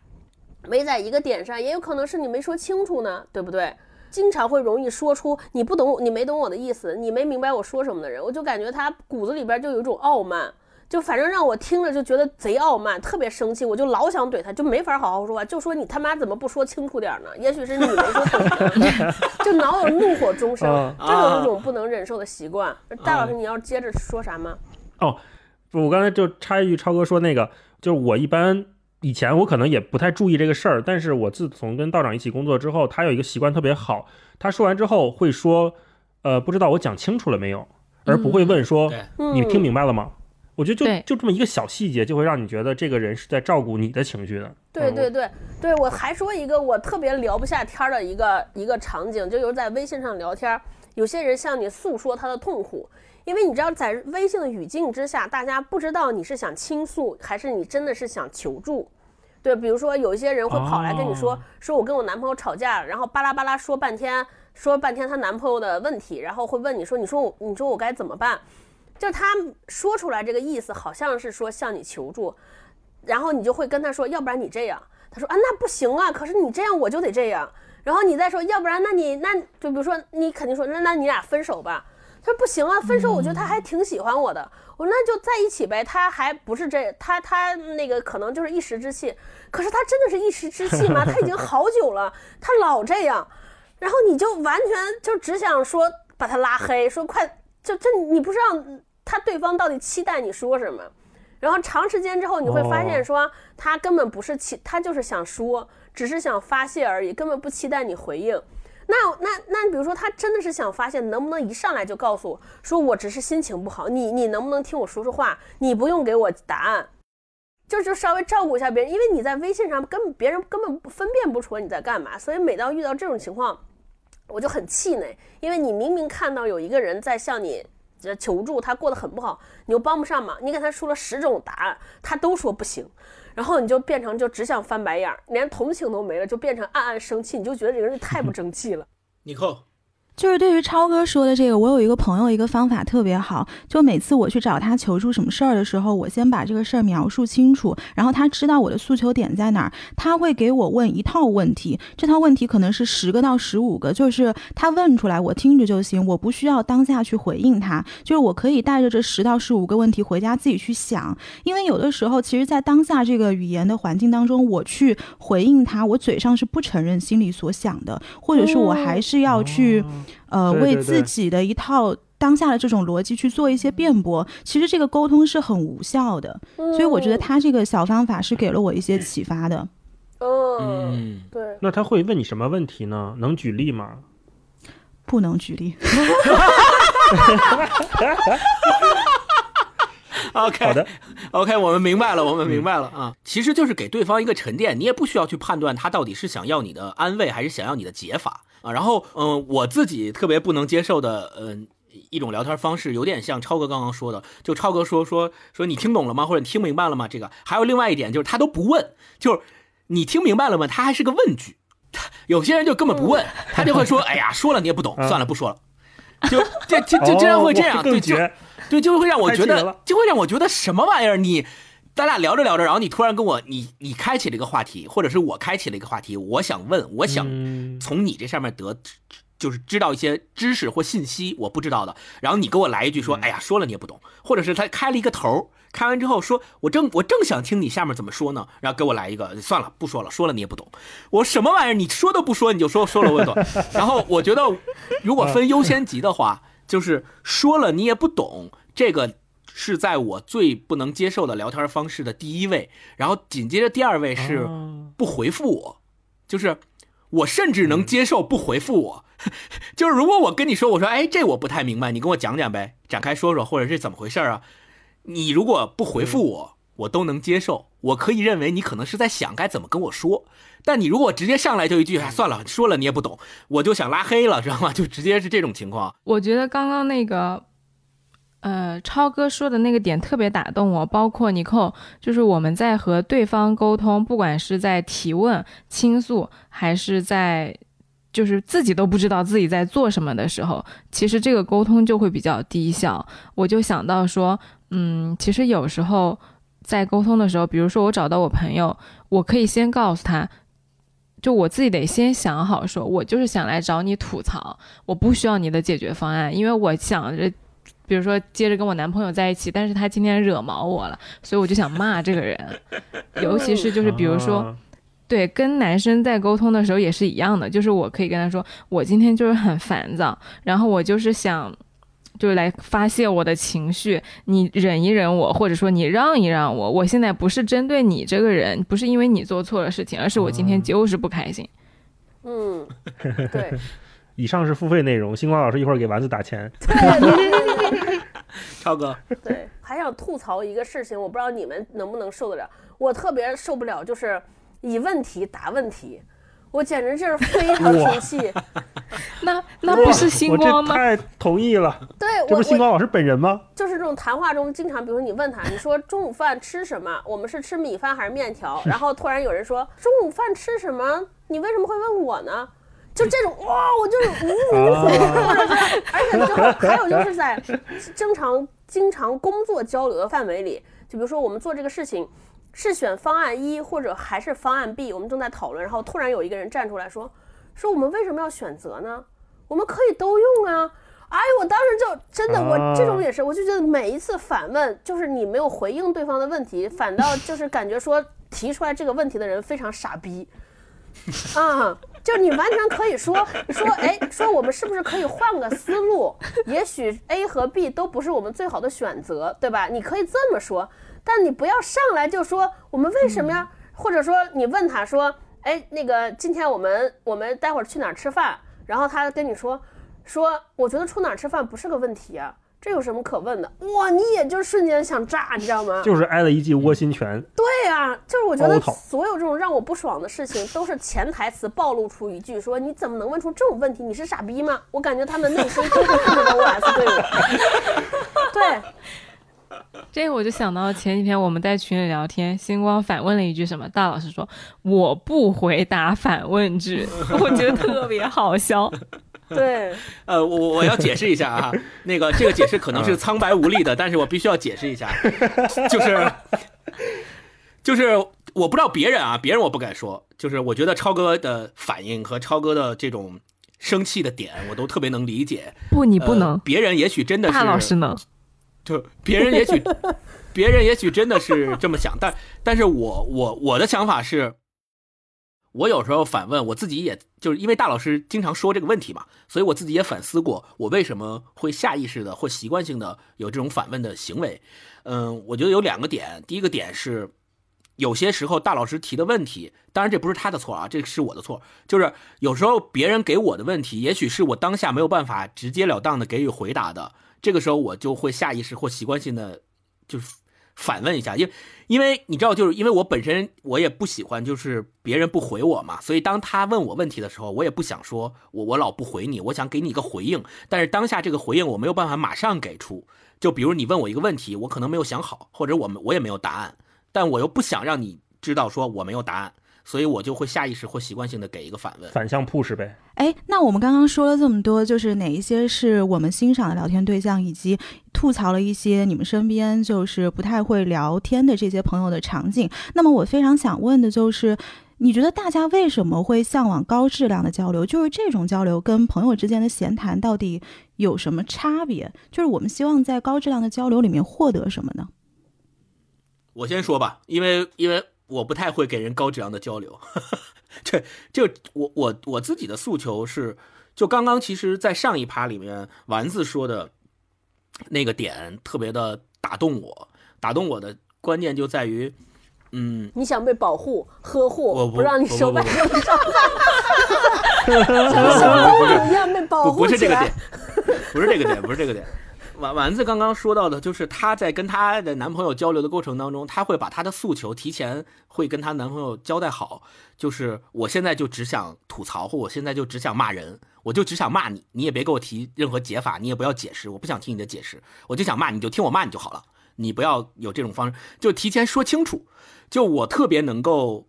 没在一个点上，也有可能是你没说清楚呢，对不对？经常会容易说出你不懂，你没懂我的意思，你没明白我说什么的人，我就感觉他骨子里边就有一种傲慢，就反正让我听着就觉得贼傲慢，特别生气，我就老想怼他，就没法好好说话，就说你他妈怎么不说清楚点呢？也许是你没说清楚，就恼有怒火中生，这种一种不能忍受的习惯。戴老师，你要接着说啥吗？哦，我刚才就插一句，超哥说那个，就是我一般。以前我可能也不太注意这个事儿，但是我自从跟道长一起工作之后，他有一个习惯特别好，他说完之后会说不知道我讲清楚了没有，而不会问说、你听明白了吗？我觉得就这么一个小细节，就会让你觉得这个人是在照顾你的情绪的。对对对对，我还说一个我特别聊不下天的一个场景，就有在微信上聊天，有些人向你诉说他的痛苦，因为你知道在微信的语境之下，大家不知道你是想倾诉还是你真的是想求助。对，比如说有一些人会跑来跟你说我跟我男朋友吵架，然后巴拉巴拉说半天他男朋友的问题，然后会问你说我该怎么办，就他说出来这个意思好像是说向你求助，然后你就会跟他说要不然你这样，他说啊那不行啊，可是你这样我就得这样，然后你再说要不然那就比如说你肯定说那你俩分手吧，他说不行啊，分手我觉得他还挺喜欢我的，我说那就在一起呗，他还不是这他那个可能就是一时之气，可是他真的是一时之气吗？他已经好久了，他老这样，然后你就完全就只想说把他拉黑，说快就这你不知道他对方到底期待你说什么，然后长时间之后你会发现说他根本不是他就是想说只是想发泄而已，根本不期待你回应。那比如说他真的是想发现，能不能一上来就告诉我说我只是心情不好，你能不能听我说说话，你不用给我答案，就稍微照顾一下别人，因为你在微信上跟别人根本分辨不出来你在干嘛，所以每当遇到这种情况我就很气馁，因为你明明看到有一个人在向你求助，他过得很不好，你又帮不上忙，你给他说了10种答案他都说不行，然后你就变成就只想翻白眼，连同情都没了，就变成暗暗生气，你就觉得这个人太不争气了。Nicole，就是对于超哥说的这个，我有一个朋友一个方法特别好，就每次我去找他求助什么事儿的时候，我先把这个事儿描述清楚，然后他知道我的诉求点在哪儿，他会给我问一套问题，这套问题可能是10个到15个，就是他问出来我听着就行，我不需要当下去回应他，就是我可以带着这10到15个问题回家自己去想，因为有的时候其实在当下这个语言的环境当中，我去回应他，我嘴上是不承认心里所想的，或者是我还是要去为自己的一套当下的这种逻辑去做一些辩驳，其实这个沟通是很无效的，所以我觉得他这个小方法是给了我一些启发的。对。那他会问你什么问题呢？能举例吗？不能举例。OK， 好的 ，OK， 我们明白了啊，其实就是给对方一个沉淀，你也不需要去判断他到底是想要你的安慰还是想要你的解法啊。然后，我自己特别不能接受的，一种聊天方式，有点像超哥刚刚说的，就超哥说你听懂了吗？或者你听明白了吗？这个还有另外一点就是他都不问，就是你听明白了吗？他还是个问句，有些人就根本不问，他就会说，哎呀，说了你也不懂，算了，不说了。就这真的会这样，对对，就会让我觉得，什么玩意儿？你咱俩聊着聊着，然后你突然跟我，你开启了一个话题，或者是我开启了一个话题，我想问，我想从你这上面就是知道一些知识或信息我不知道的，然后你给我来一句说，哎呀，说了你也不懂，或者是他开了一个头，开完之后说，我正想听你下面怎么说呢，然后给我来一个，算了，不说了，说了你也不懂，我什么玩意儿？你说都不说，你就说了我也懂。然后我觉得，如果分优先级的话，就是说了你也不懂，这个是在我最不能接受的聊天方式的第一位，然后紧接着第二位是不回复我，就是我甚至能接受不回复我。就是如果我跟你说，我说哎，这我不太明白，你跟我讲讲呗，展开说说，或者是怎么回事啊？你如果不回复我，我都能接受，我可以认为你可能是在想该怎么跟我说。但你如果直接上来就一句，哎，算了，说了你也不懂，我就想拉黑了，知道吗？就直接是这种情况。我觉得刚刚那个，超哥说的那个点特别打动我，包括Nicole，就是我们在和对方沟通，不管是在提问、倾诉，还是在。就是自己都不知道自己在做什么的时候，其实这个沟通就会比较低效。我就想到说，其实有时候在沟通的时候，比如说我找到我朋友，我可以先告诉他，就我自己得先想好说，我就是想来找你吐槽，我不需要你的解决方案，因为我想着比如说接着跟我男朋友在一起，但是他今天惹毛我了，所以我就想骂这个人。尤其是就是比如说对，跟男生在沟通的时候也是一样的，就是我可以跟他说，我今天就是很烦躁，然后我就是想就是来发泄我的情绪，你忍一忍我，或者说你让一让我，我现在不是针对你这个人，不是因为你做错了事情，而是我今天就是不开心。对。以上是付费内容，星光老师一会儿给丸子打钱。对，超哥。对，还想吐槽一个事情，我不知道你们能不能受得了，我特别受不了就是以问题打问题，我简直就是非常生气。那不是星光吗？我这太同意了。对，这不是星光老师本人吗？就是这种谈话中经常，比如你问他，你说中午饭吃什么？我们是吃米饭还是面条？然后突然有人说中午饭吃什么？你为什么会问我呢？就这种哇，我就是而且之后还有就是在经常工作交流的范围里，就比如说我们做这个事情。是选方案一或者还是方案 B， 我们正在讨论，然后突然有一个人站出来说我们为什么要选择呢？我们可以都用啊。哎，我当时就真的，我这种也是，我就觉得每一次反问就是你没有回应对方的问题，反倒就是感觉说提出来这个问题的人非常傻逼啊。就你完全可以说我们是不是可以换个思路，也许 A 和 B 都不是我们最好的选择，对吧？你可以这么说，但你不要上来就说我们为什么呀，或者说你问他说，哎，那个今天我们待会儿去哪儿吃饭，然后他跟你说我觉得出哪儿吃饭不是个问题啊，这有什么可问的？哇，你也就瞬间想炸，你知道吗？就是挨了一记窝心拳。对啊，就是我觉得所有这种让我不爽的事情都是潜台词暴露出一句说，你怎么能问出这种问题，你是傻逼吗？我感觉他们内心都是看着 OS 对我。对。这个我就想到前几天我们在群里聊天，星光反问了一句什么，大老师说我不回答反问句，我觉得特别好笑。对，我要解释一下啊，那个这个解释可能是苍白无力的，但是我必须要解释一下，就是我不知道别人啊，别人我不敢说，就是我觉得超哥的反应和超哥的这种生气的点，我都特别能理解。不，你不能，别人也许真的是大老师能。就别人也许真的是这么想，但是我的想法是，我有时候反问我自己，也就是因为大老师经常说这个问题嘛，所以我自己也反思过，我为什么会下意识的或习惯性的有这种反问的行为。我觉得有两个点，第一个点是，有些时候大老师提的问题，当然这不是他的错啊，这是我的错，就是有时候别人给我的问题，也许是我当下没有办法直截了当的给予回答的。这个时候我就会下意识或习惯性的就反问一下，因为你知道，就是因为我本身我也不喜欢就是别人不回我嘛，所以当他问我问题的时候，我也不想说我老不回你，我想给你一个回应，但是当下这个回应我没有办法马上给出。就比如你问我一个问题，我可能没有想好，或者我也没有答案，但我又不想让你知道说我没有答案，所以我就会下意识或习惯性的给一个反问，反向 push 呗。哎，那我们刚刚说了这么多，就是哪一些是我们欣赏的聊天对象，以及吐槽了一些你们身边就是不太会聊天的这些朋友的场景。那么我非常想问的就是，你觉得大家为什么会向往高质量的交流？就是这种交流跟朋友之间的闲谈到底有什么差别？就是我们希望在高质量的交流里面获得什么呢？我先说吧，因为我不太会给人高质量的交流。这我自己的诉求是，就刚刚其实在上一趴里面丸子说的那个点特别的打动我的关键就在于，你想被保护呵护，我不让你手把手上像一样被保护起来。不是这个点。丸子刚刚说到的就是她在跟她的男朋友交流的过程当中，她会把她的诉求提前会跟她男朋友交代好，就是我现在就只想吐槽，或我现在就只想骂人，我就只想骂你，你也别给我提任何解法，你也不要解释，我不想听你的解释，我就想骂你就听我骂你就好了，你不要有这种方式，就提前说清楚。就我特别能够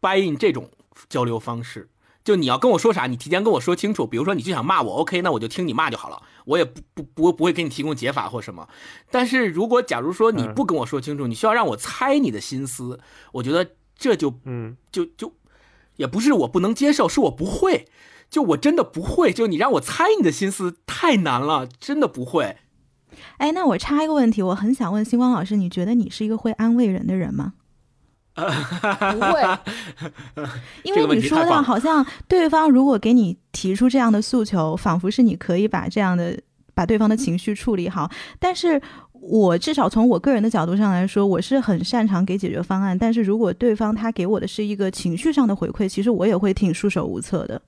buy in这种交流方式，就你要跟我说啥，你提前跟我说清楚。比如说你就想骂我 ，OK， 那我就听你骂就好了，我也不会给你提供解法或什么。但是如果假如说你不跟我说清楚，你需要让我猜你的心思，我觉得这就也不是我不能接受，是我不会，就我真的不会。就你让我猜你的心思太难了，真的不会。哎，那我插一个问题，我很想问星光老师，你觉得你是一个会安慰人的人吗？不会，因为你说到好像对方如果给你提出这样的诉求，仿佛是你可以把对方的情绪处理好。但是我至少从我个人的角度上来说，我是很擅长给解决方案，但是如果对方他给我的是一个情绪上的回馈，其实我也会挺束手无策的。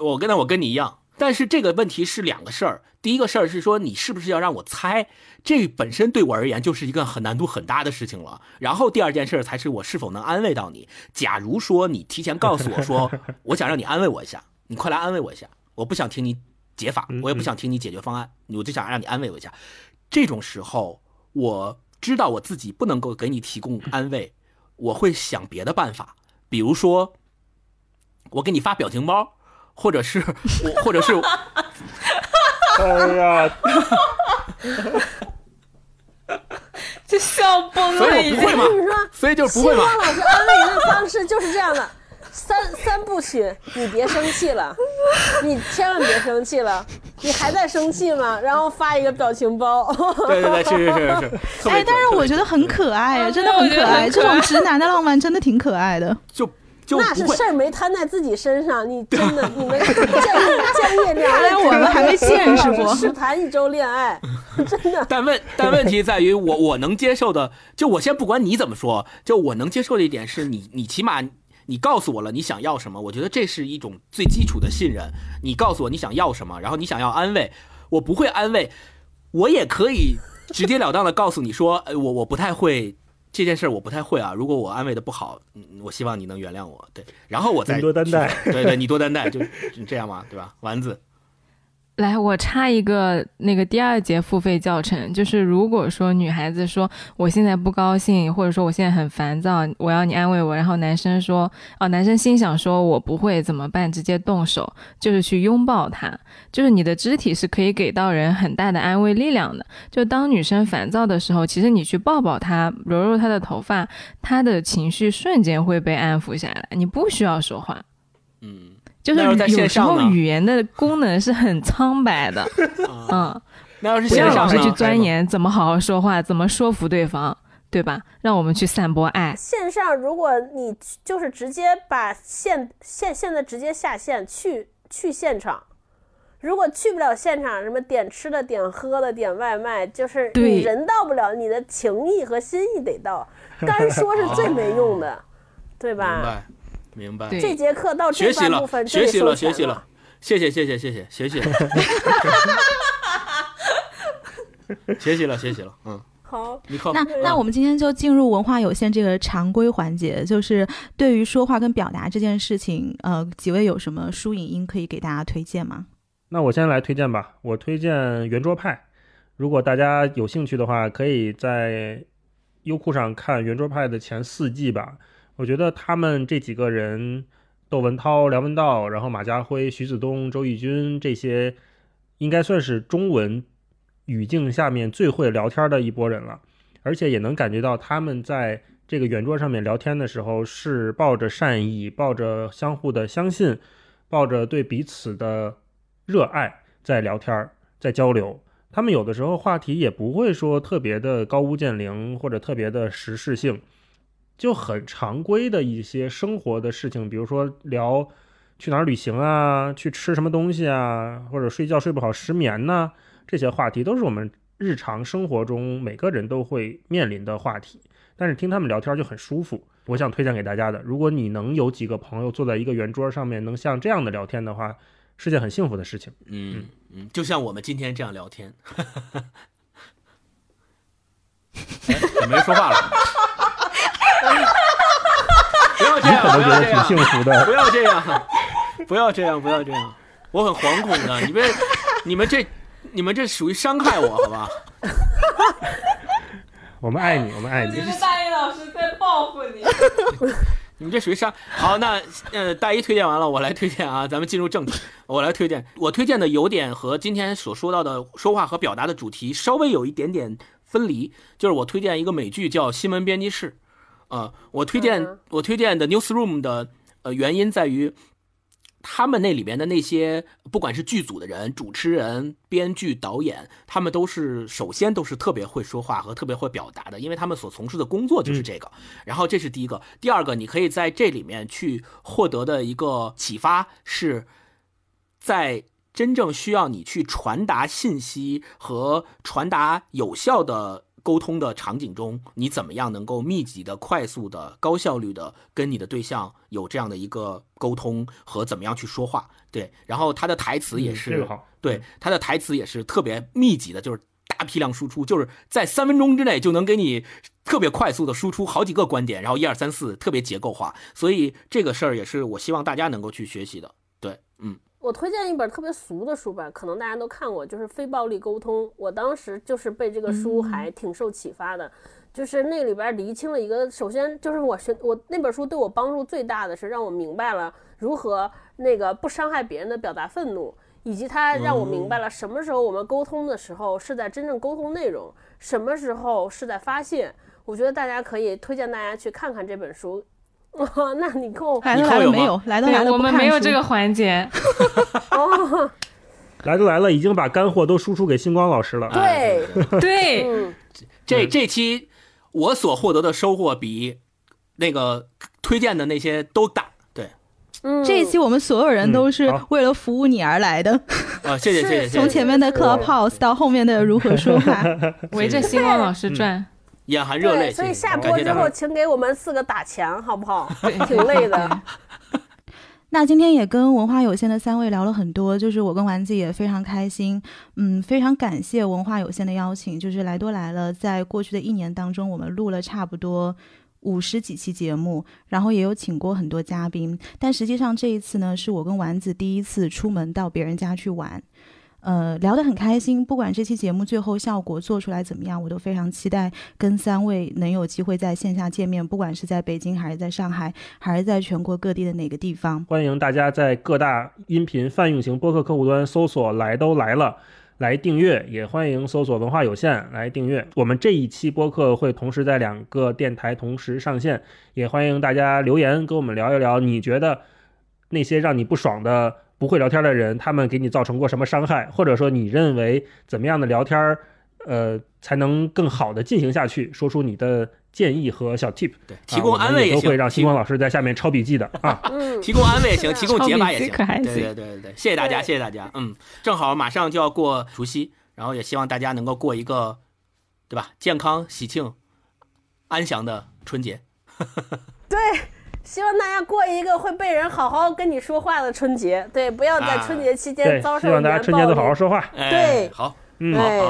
我跟你一样，但是这个问题是两个事儿。第一个事儿是说你是不是要让我猜，这本身对我而言就是一个很难度很大的事情了。然后第二件事才是我是否能安慰到你。假如说你提前告诉我说我想让你安慰我一下，你快来安慰我一下，我不想听你解法，我也不想听你解决方案，我就想让你安慰我一下。这种时候我知道我自己不能够给你提供安慰，我会想别的办法，比如说我给你发表情包，或者是哎呀，就笑崩了已经。所以我不会嘛，所以就不会嘛。星光老师安慰人的方式就是这样的，三部曲，你别生气了，你千万别生气了，你还在生气吗？然后发一个表情包。对对对，是。哎，但是我觉得很可爱，真的很可爱。这种直男的浪漫真的挺可爱的。那是事儿没摊在自己身上，你真的你们建议两个人，我们还没见识过，试谈一周恋爱，真的。但问题在于我能接受的，就我先不管你怎么说，就我能接受的一点是你起码你告诉我了你想要什么，我觉得这是一种最基础的信任。你告诉我你想要什么，然后你想要安慰，我不会安慰，我也可以直截了当的告诉你说，我不太会。这件事我不太会啊，如果我安慰的不好，我希望你能原谅我。对，然后我再多担待。对对，你多担待，就这样嘛，对吧？丸子，来，我插一个那个第二节付费教程，就是如果说女孩子说我现在不高兴，或者说我现在很烦躁，我要你安慰我，然后男生说哦，男生心想说我不会怎么办，直接动手，就是去拥抱他，就是你的肢体是可以给到人很大的安慰力量的。就当女生烦躁的时候，其实你去抱抱她，揉揉她的头发，她的情绪瞬间会被安抚下来，你不需要说话。嗯，就是有时候语言的功能是很苍白的。嗯，那要是线上呢，去钻研怎么好好说话，怎么说服对方，对吧？让我们去散播爱。线上如果你就是直接把现在直接下线去现场。如果去不了现场，什么点吃的、点喝的、点外卖，就是你人到不了，你的情谊和心意得到。干说是最没用的，对吧？明白。这节课到这半部分学习了，谢谢，学习了，嗯。好，那我们今天就进入文化有限这个常规环节，就是对于说话跟表达这件事情，几位有什么书影音可以给大家推荐吗？那我先来推荐吧，我推荐圆桌派，如果大家有兴趣的话，可以在优酷上看圆桌派的前4季吧。我觉得他们这几个人，窦文涛、梁文道，然后马家辉、徐子东、周轶君，这些应该算是中文语境下面最会聊天的一拨人了，而且也能感觉到他们在这个圆桌上面聊天的时候是抱着善意，抱着相互的相信，抱着对彼此的热爱在聊天，在交流。他们有的时候话题也不会说特别的高屋建瓴或者特别的时事性，就很常规的一些生活的事情，比如说聊去哪儿旅行啊，去吃什么东西啊，或者睡觉睡不好失眠啊，这些话题都是我们日常生活中每个人都会面临的话题，但是听他们聊天就很舒服。我想推荐给大家的，如果你能有几个朋友坐在一个圆桌上面能像这样的聊天的话，是件很幸福的事情。嗯，就像我们今天这样聊天。也没说话了。不要这样！我觉得挺幸福的。不要这样！我很惶恐的，你们这属于伤害我，好吧？我们爱你，我们爱你。这是大一老师在报复你。你这属于上好。那大一推荐完了，我来推荐啊，咱们进入正题。我来推荐，我推荐的有点和今天所说到的说话和表达的主题稍微有一点点分离，就是我推荐一个美剧叫《新闻编辑室》啊、我推荐的 Newsroom 的原因在于，他们那里面的那些不管是剧组的人、主持人、编剧、导演，他们都是首先都是特别会说话和特别会表达的，因为他们所从事的工作就是这个。然后这是第一个，第二个你可以在这里面去获得的一个启发是，在真正需要你去传达信息和传达有效的沟通的场景中，你怎么样能够密集的、快速的、高效率的跟你的对象有这样的一个沟通和怎么样去说话？对，然后他的台词也是，对，他的台词也是特别密集的，就是大批量输出，就是在3分钟之内就能给你特别快速的输出好几个观点，然后1、2、3、4特别结构化，所以这个事儿也是我希望大家能够去学习的。对，嗯。我推荐一本特别俗的书吧，可能大家都看过，就是《非暴力沟通》。我当时就是被这个书还挺受启发的，就是那里边厘清了一个，首先就是我那本书对我帮助最大的是让我明白了如何那个不伤害别人的表达愤怒，以及它让我明白了什么时候我们沟通的时候是在真正沟通内容，什么时候是在发泄。我觉得大家可以推荐大家去看看这本书。哦，那Nicole来了没有？来了，我们没有这个环节。哦，来了，已经把干货都输出给星光老师了。对对，嗯、这期我所获得的收获比那个推荐的那些都大。对，嗯，这一期我们所有人都是为了服务你而来的。啊，谢谢谢谢。从前面的 Clubhouse 到后面的如何说话，围着星光老师转。嗯，眼含热泪，所以下播之后请给我们4个打钱好不好？挺累的。那今天也跟文化有限的3位聊了很多，就是我跟丸子也非常开心，非常感谢文化有限的邀请，就是来多来了。在过去的1年当中，我们录了差不多50几期节目，然后也有请过很多嘉宾，但实际上这一次呢，是我跟丸子第一次出门到别人家去玩。聊得很开心，不管这期节目最后效果做出来怎么样，我都非常期待跟3位能有机会在线下见面，不管是在北京还是在上海还是在全国各地的哪个地方。欢迎大家在各大音频泛用型播客客户端搜索来都来了来订阅，也欢迎搜索文化有限来订阅。我们这一期播客会同时在2个电台同时上线，也欢迎大家留言跟我们聊一聊，你觉得那些让你不爽的不会聊天的人，他们给你造成过什么伤害，或者说你认为怎么样的聊天才能更好的进行下去，说出你的建议和小 tip。 对，提供安慰也行，都会让星光老师在下面抄笔记的啊。提供安慰也行，提供解法也行。对，谢谢大家，谢谢大家。正好马上就要过除夕，然后也希望大家能够过一个对吧健康喜庆安详的春节。对，希望大家过一个会被人好好跟你说话的春节。对，不要在春节期间遭受。希望大家春节都好好说话。对，好，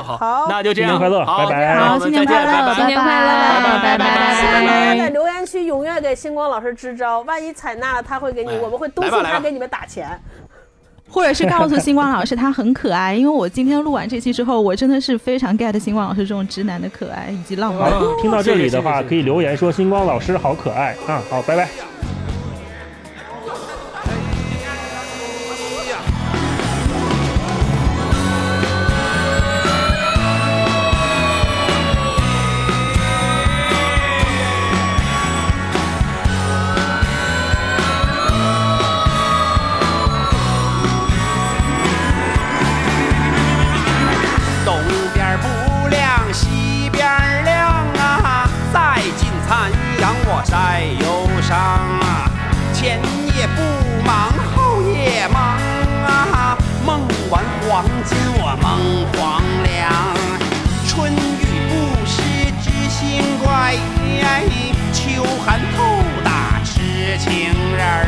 好，那就这样，新年快乐，拜拜，好，新年快乐，新年快乐，拜拜，希望大家在留言区踊跃给星光老师支招，万一采纳了，他会给你，我们会督促他给你们打钱。或者是告诉星光老师他很可爱，因为我今天录完这期之后，我真的是非常 get 星光老师这种直男的可爱以及浪漫。听到这里的话，可以留言说星光老师好可爱啊！好，拜拜。晒忧伤啊，前夜不忙后夜忙啊，梦完黄金我梦黄粱，春雨不湿知心怪，秋寒透打痴情人儿，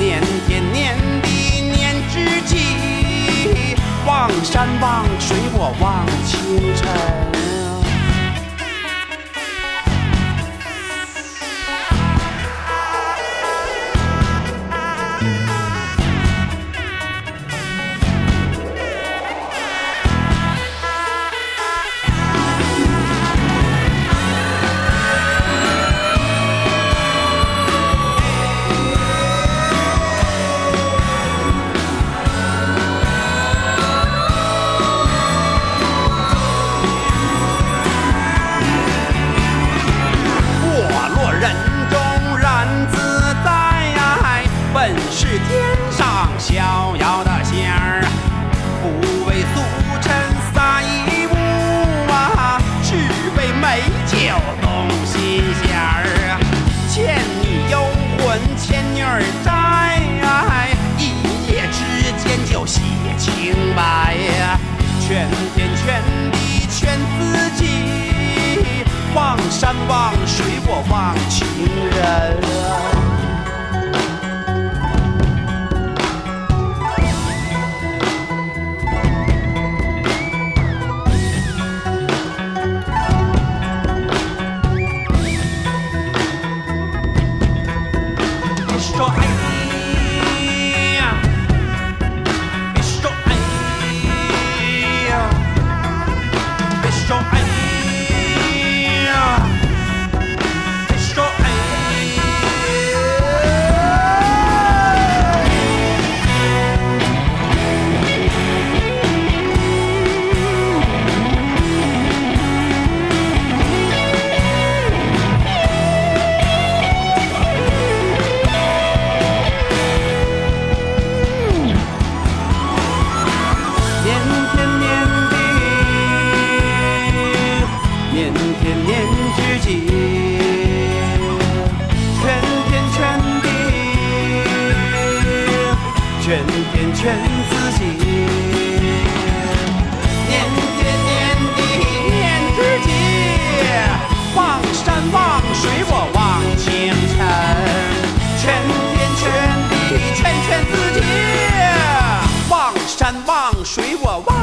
年天年地年知己，望山望水我望清晨。上逍遥的仙儿，不为俗尘洒一物啊，只为美酒动心弦儿。倩女幽魂，倩女儿摘，一夜之间就洗清白，全天全地全自己，忘山忘水我忘情人。水我忘。